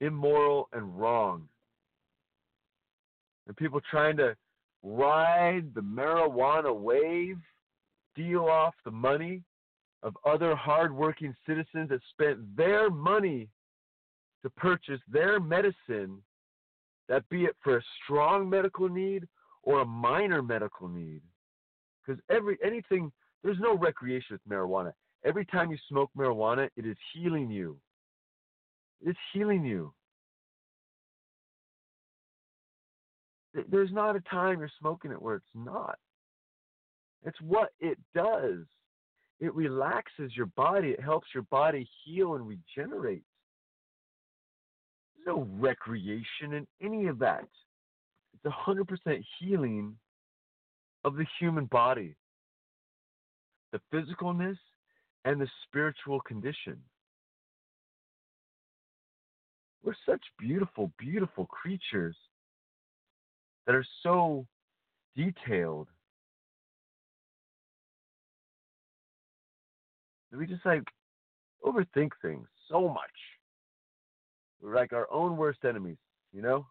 immoral, and wrong. And people trying to ride the marijuana wave, deal off the money of other hardworking citizens that spent their money to purchase their medicine, that be it for a strong medical need or a minor medical need. Because anything, there's no recreation with marijuana. Every time you smoke marijuana, it is healing you. It's healing you. There's not a time you're smoking it where it's not. It's what it does. It relaxes your body. It helps your body heal and regenerate. There's no recreation in any of that. It's 100% healing of the human body, the physicalness, and the spiritual condition. We're such beautiful, beautiful creatures that are so detailed. We just, like, overthink things so much. We're like our own worst enemies, you know?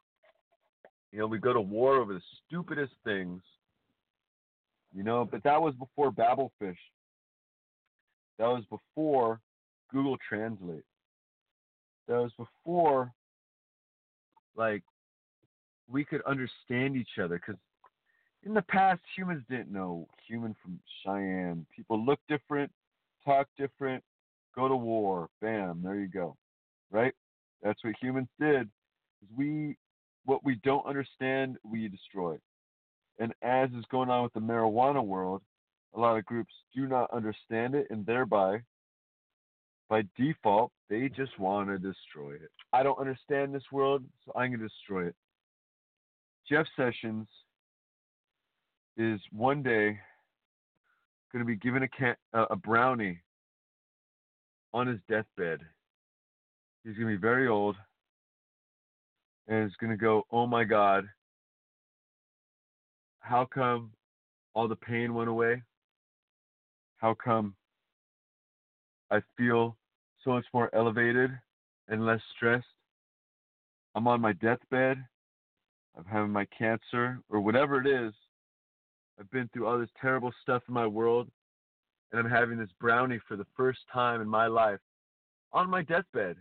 You know, we go to war over the stupidest things, you know? But that was before Babelfish. That was before Google Translate. That was before, like, we could understand each other. Because in the past, humans didn't know human from Cheyenne. People look different. Talk different, go to war, bam, there you go. That's what humans did. What we don't understand, we destroy. And as is going on with the marijuana world, a lot of groups do not understand it, and thereby, by default, they just want to destroy it. I don't understand this world, so I'm going to destroy it. Jeff Sessions is one day going to be given a brownie on his deathbed. He's going to be very old, and he's going to go, oh my God, how come all the pain went away? How come I feel so much more elevated and less stressed? I'm on my deathbed. I'm having my cancer or whatever it is. I've been through all this terrible stuff in my world, and I'm having this brownie for the first time in my life on my deathbed,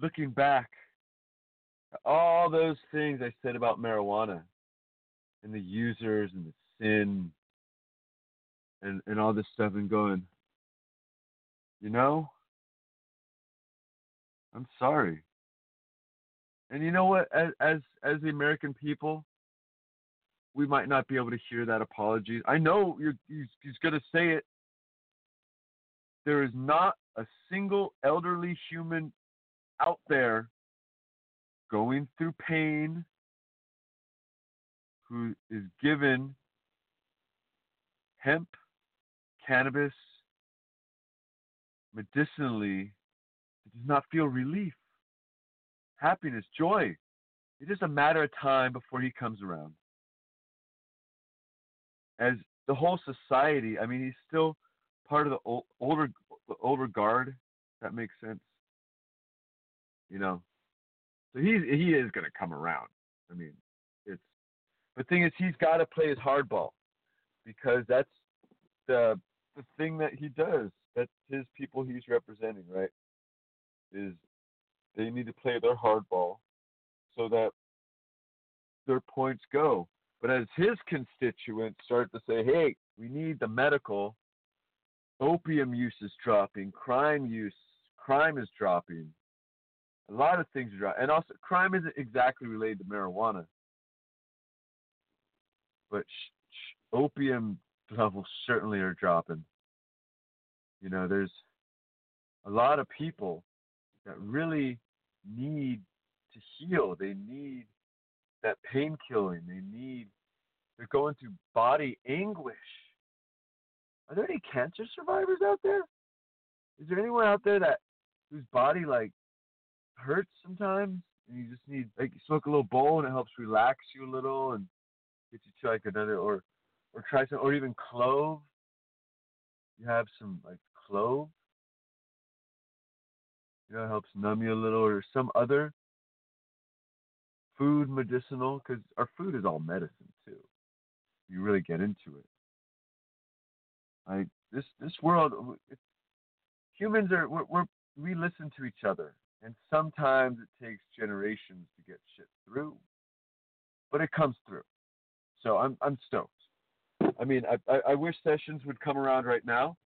looking back at all those things I said about marijuana and the users and the sin and all this stuff, and going, you know, I'm sorry. And you know what? As the American people, we might not be able to hear that apology. I know he's going to say it. There is not a single elderly human out there going through pain who is given hemp, cannabis, medicinally, that does not feel relief, happiness, joy. It's just a matter of time before he comes around. As the whole society, I mean, he's still part of the older guard. If that makes sense, you know. So he is going to come around. I mean, the thing is, he's got to play his hardball, because that's the thing that he does. That's his people he's representing, right? Is they need to play their hardball so that their points go. But as his constituents start to say, hey, we need the medical, opium use is dropping, crime is dropping, a lot of things are dropping. And also, crime isn't exactly related to marijuana, but opium levels certainly are dropping. You know, there's a lot of people that really need to heal. They need that pain killing. They're going through body anguish. Are there any cancer survivors out there? Is there anyone out there whose body hurts sometimes, and you just need, you smoke a little bowl and it helps relax you a little and get you to another, or try some, or even clove. You have some clove, you know, it helps numb you a little, or some other food medicinal, because our food is all medicine too. You really get into it. This world, humans are, we listen to each other, and sometimes it takes generations to get shit through, but it comes through. So I'm stoked. I mean, I wish Sessions would come around right now,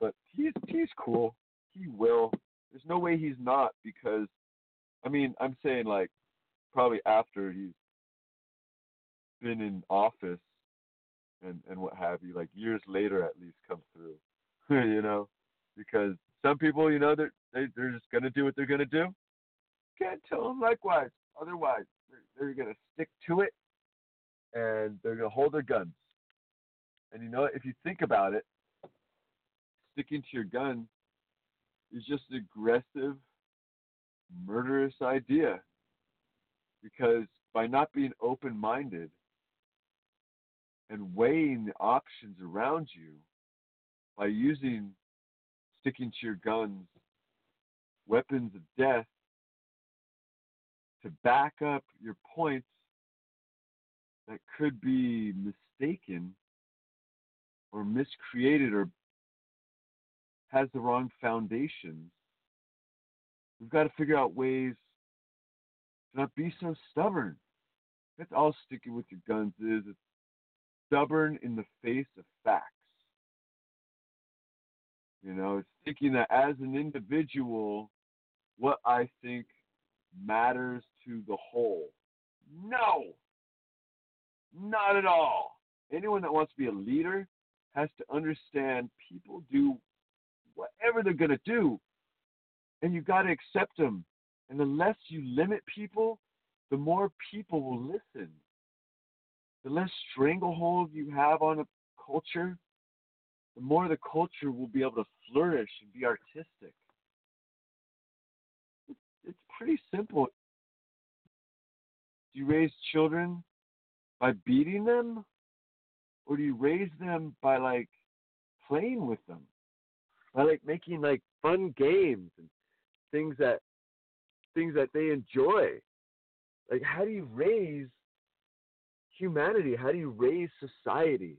but he's cool. He will. There's no way he's not, because, I mean, I'm saying probably after he's been in office and what have you, years later at least come through, you know, because some people, you know, they're just gonna do what they're gonna do. Can't tell them likewise. Otherwise, they're gonna stick to it. And they're going to hold their guns. And you know what? If you think about it, sticking to your gun is just an aggressive, murderous idea. Because by not being open-minded and weighing the options around you, by sticking to your guns, weapons of death, to back up your points, that could be mistaken or miscreated or has the wrong foundations. We've got to figure out ways to not be so stubborn. That's all sticking with your guns is. It's stubborn in the face of facts. You know, it's thinking that as an individual, what I think matters to the whole. No, not at all. Anyone that wants to be a leader has to understand people do whatever they're going to do, and you've got to accept them. And the less you limit people, the more people will listen. The less stranglehold you have on a culture, the more the culture will be able to flourish and be artistic. It's pretty simple. Do you raise children by beating them? Or do you raise them by, like, playing with them? By, like, making, like, fun games and things that they enjoy? Like, how do you raise humanity? How do you raise society?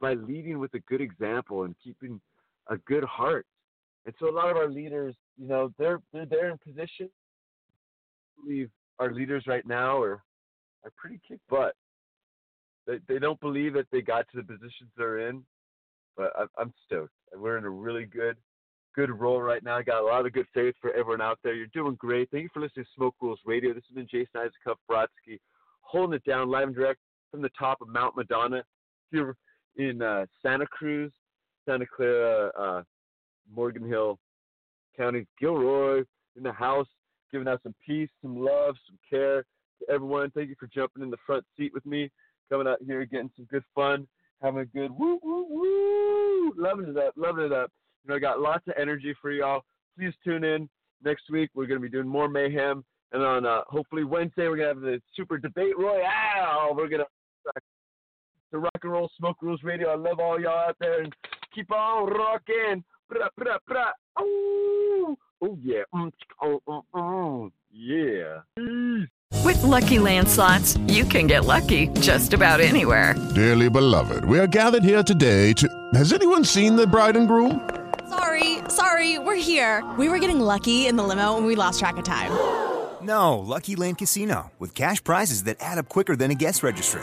By leading with a good example and keeping a good heart. And so a lot of our leaders, you know, they're there in position. I believe our leaders right now are pretty kick butt. They don't believe that they got to the positions they're in, but I'm stoked. We're in a really good role right now. I got a lot of good faith for everyone out there. You're doing great. Thank you for listening to Smoke Rules Radio. This has been Jason Isaac Brodsky holding it down live and direct from the top of Mount Madonna here in Santa Cruz, Santa Clara, Morgan Hill County. Gilroy in the house, giving out some peace, some love, some care to everyone. Thank you for jumping in the front seat with me, coming out here, getting some good fun, having a good woo, woo, woo, loving it up. You know, I got lots of energy for y'all. Please tune in next week. We're going to be doing more mayhem. And on hopefully Wednesday, we're going to have the Super Debate Royale. We're going to rock and roll Smoke Rules Radio. I love all y'all out there. And keep on rocking. Bra, bra, bra. Oh, yeah. Oh, yeah. With Lucky Land Slots, you can get lucky just about anywhere. Dearly beloved, we are gathered here today to... Has anyone seen the bride and groom? Sorry, we're here. We were getting lucky in the limo and we lost track of time. No, Lucky Land Casino, with cash prizes that add up quicker than a guest registry.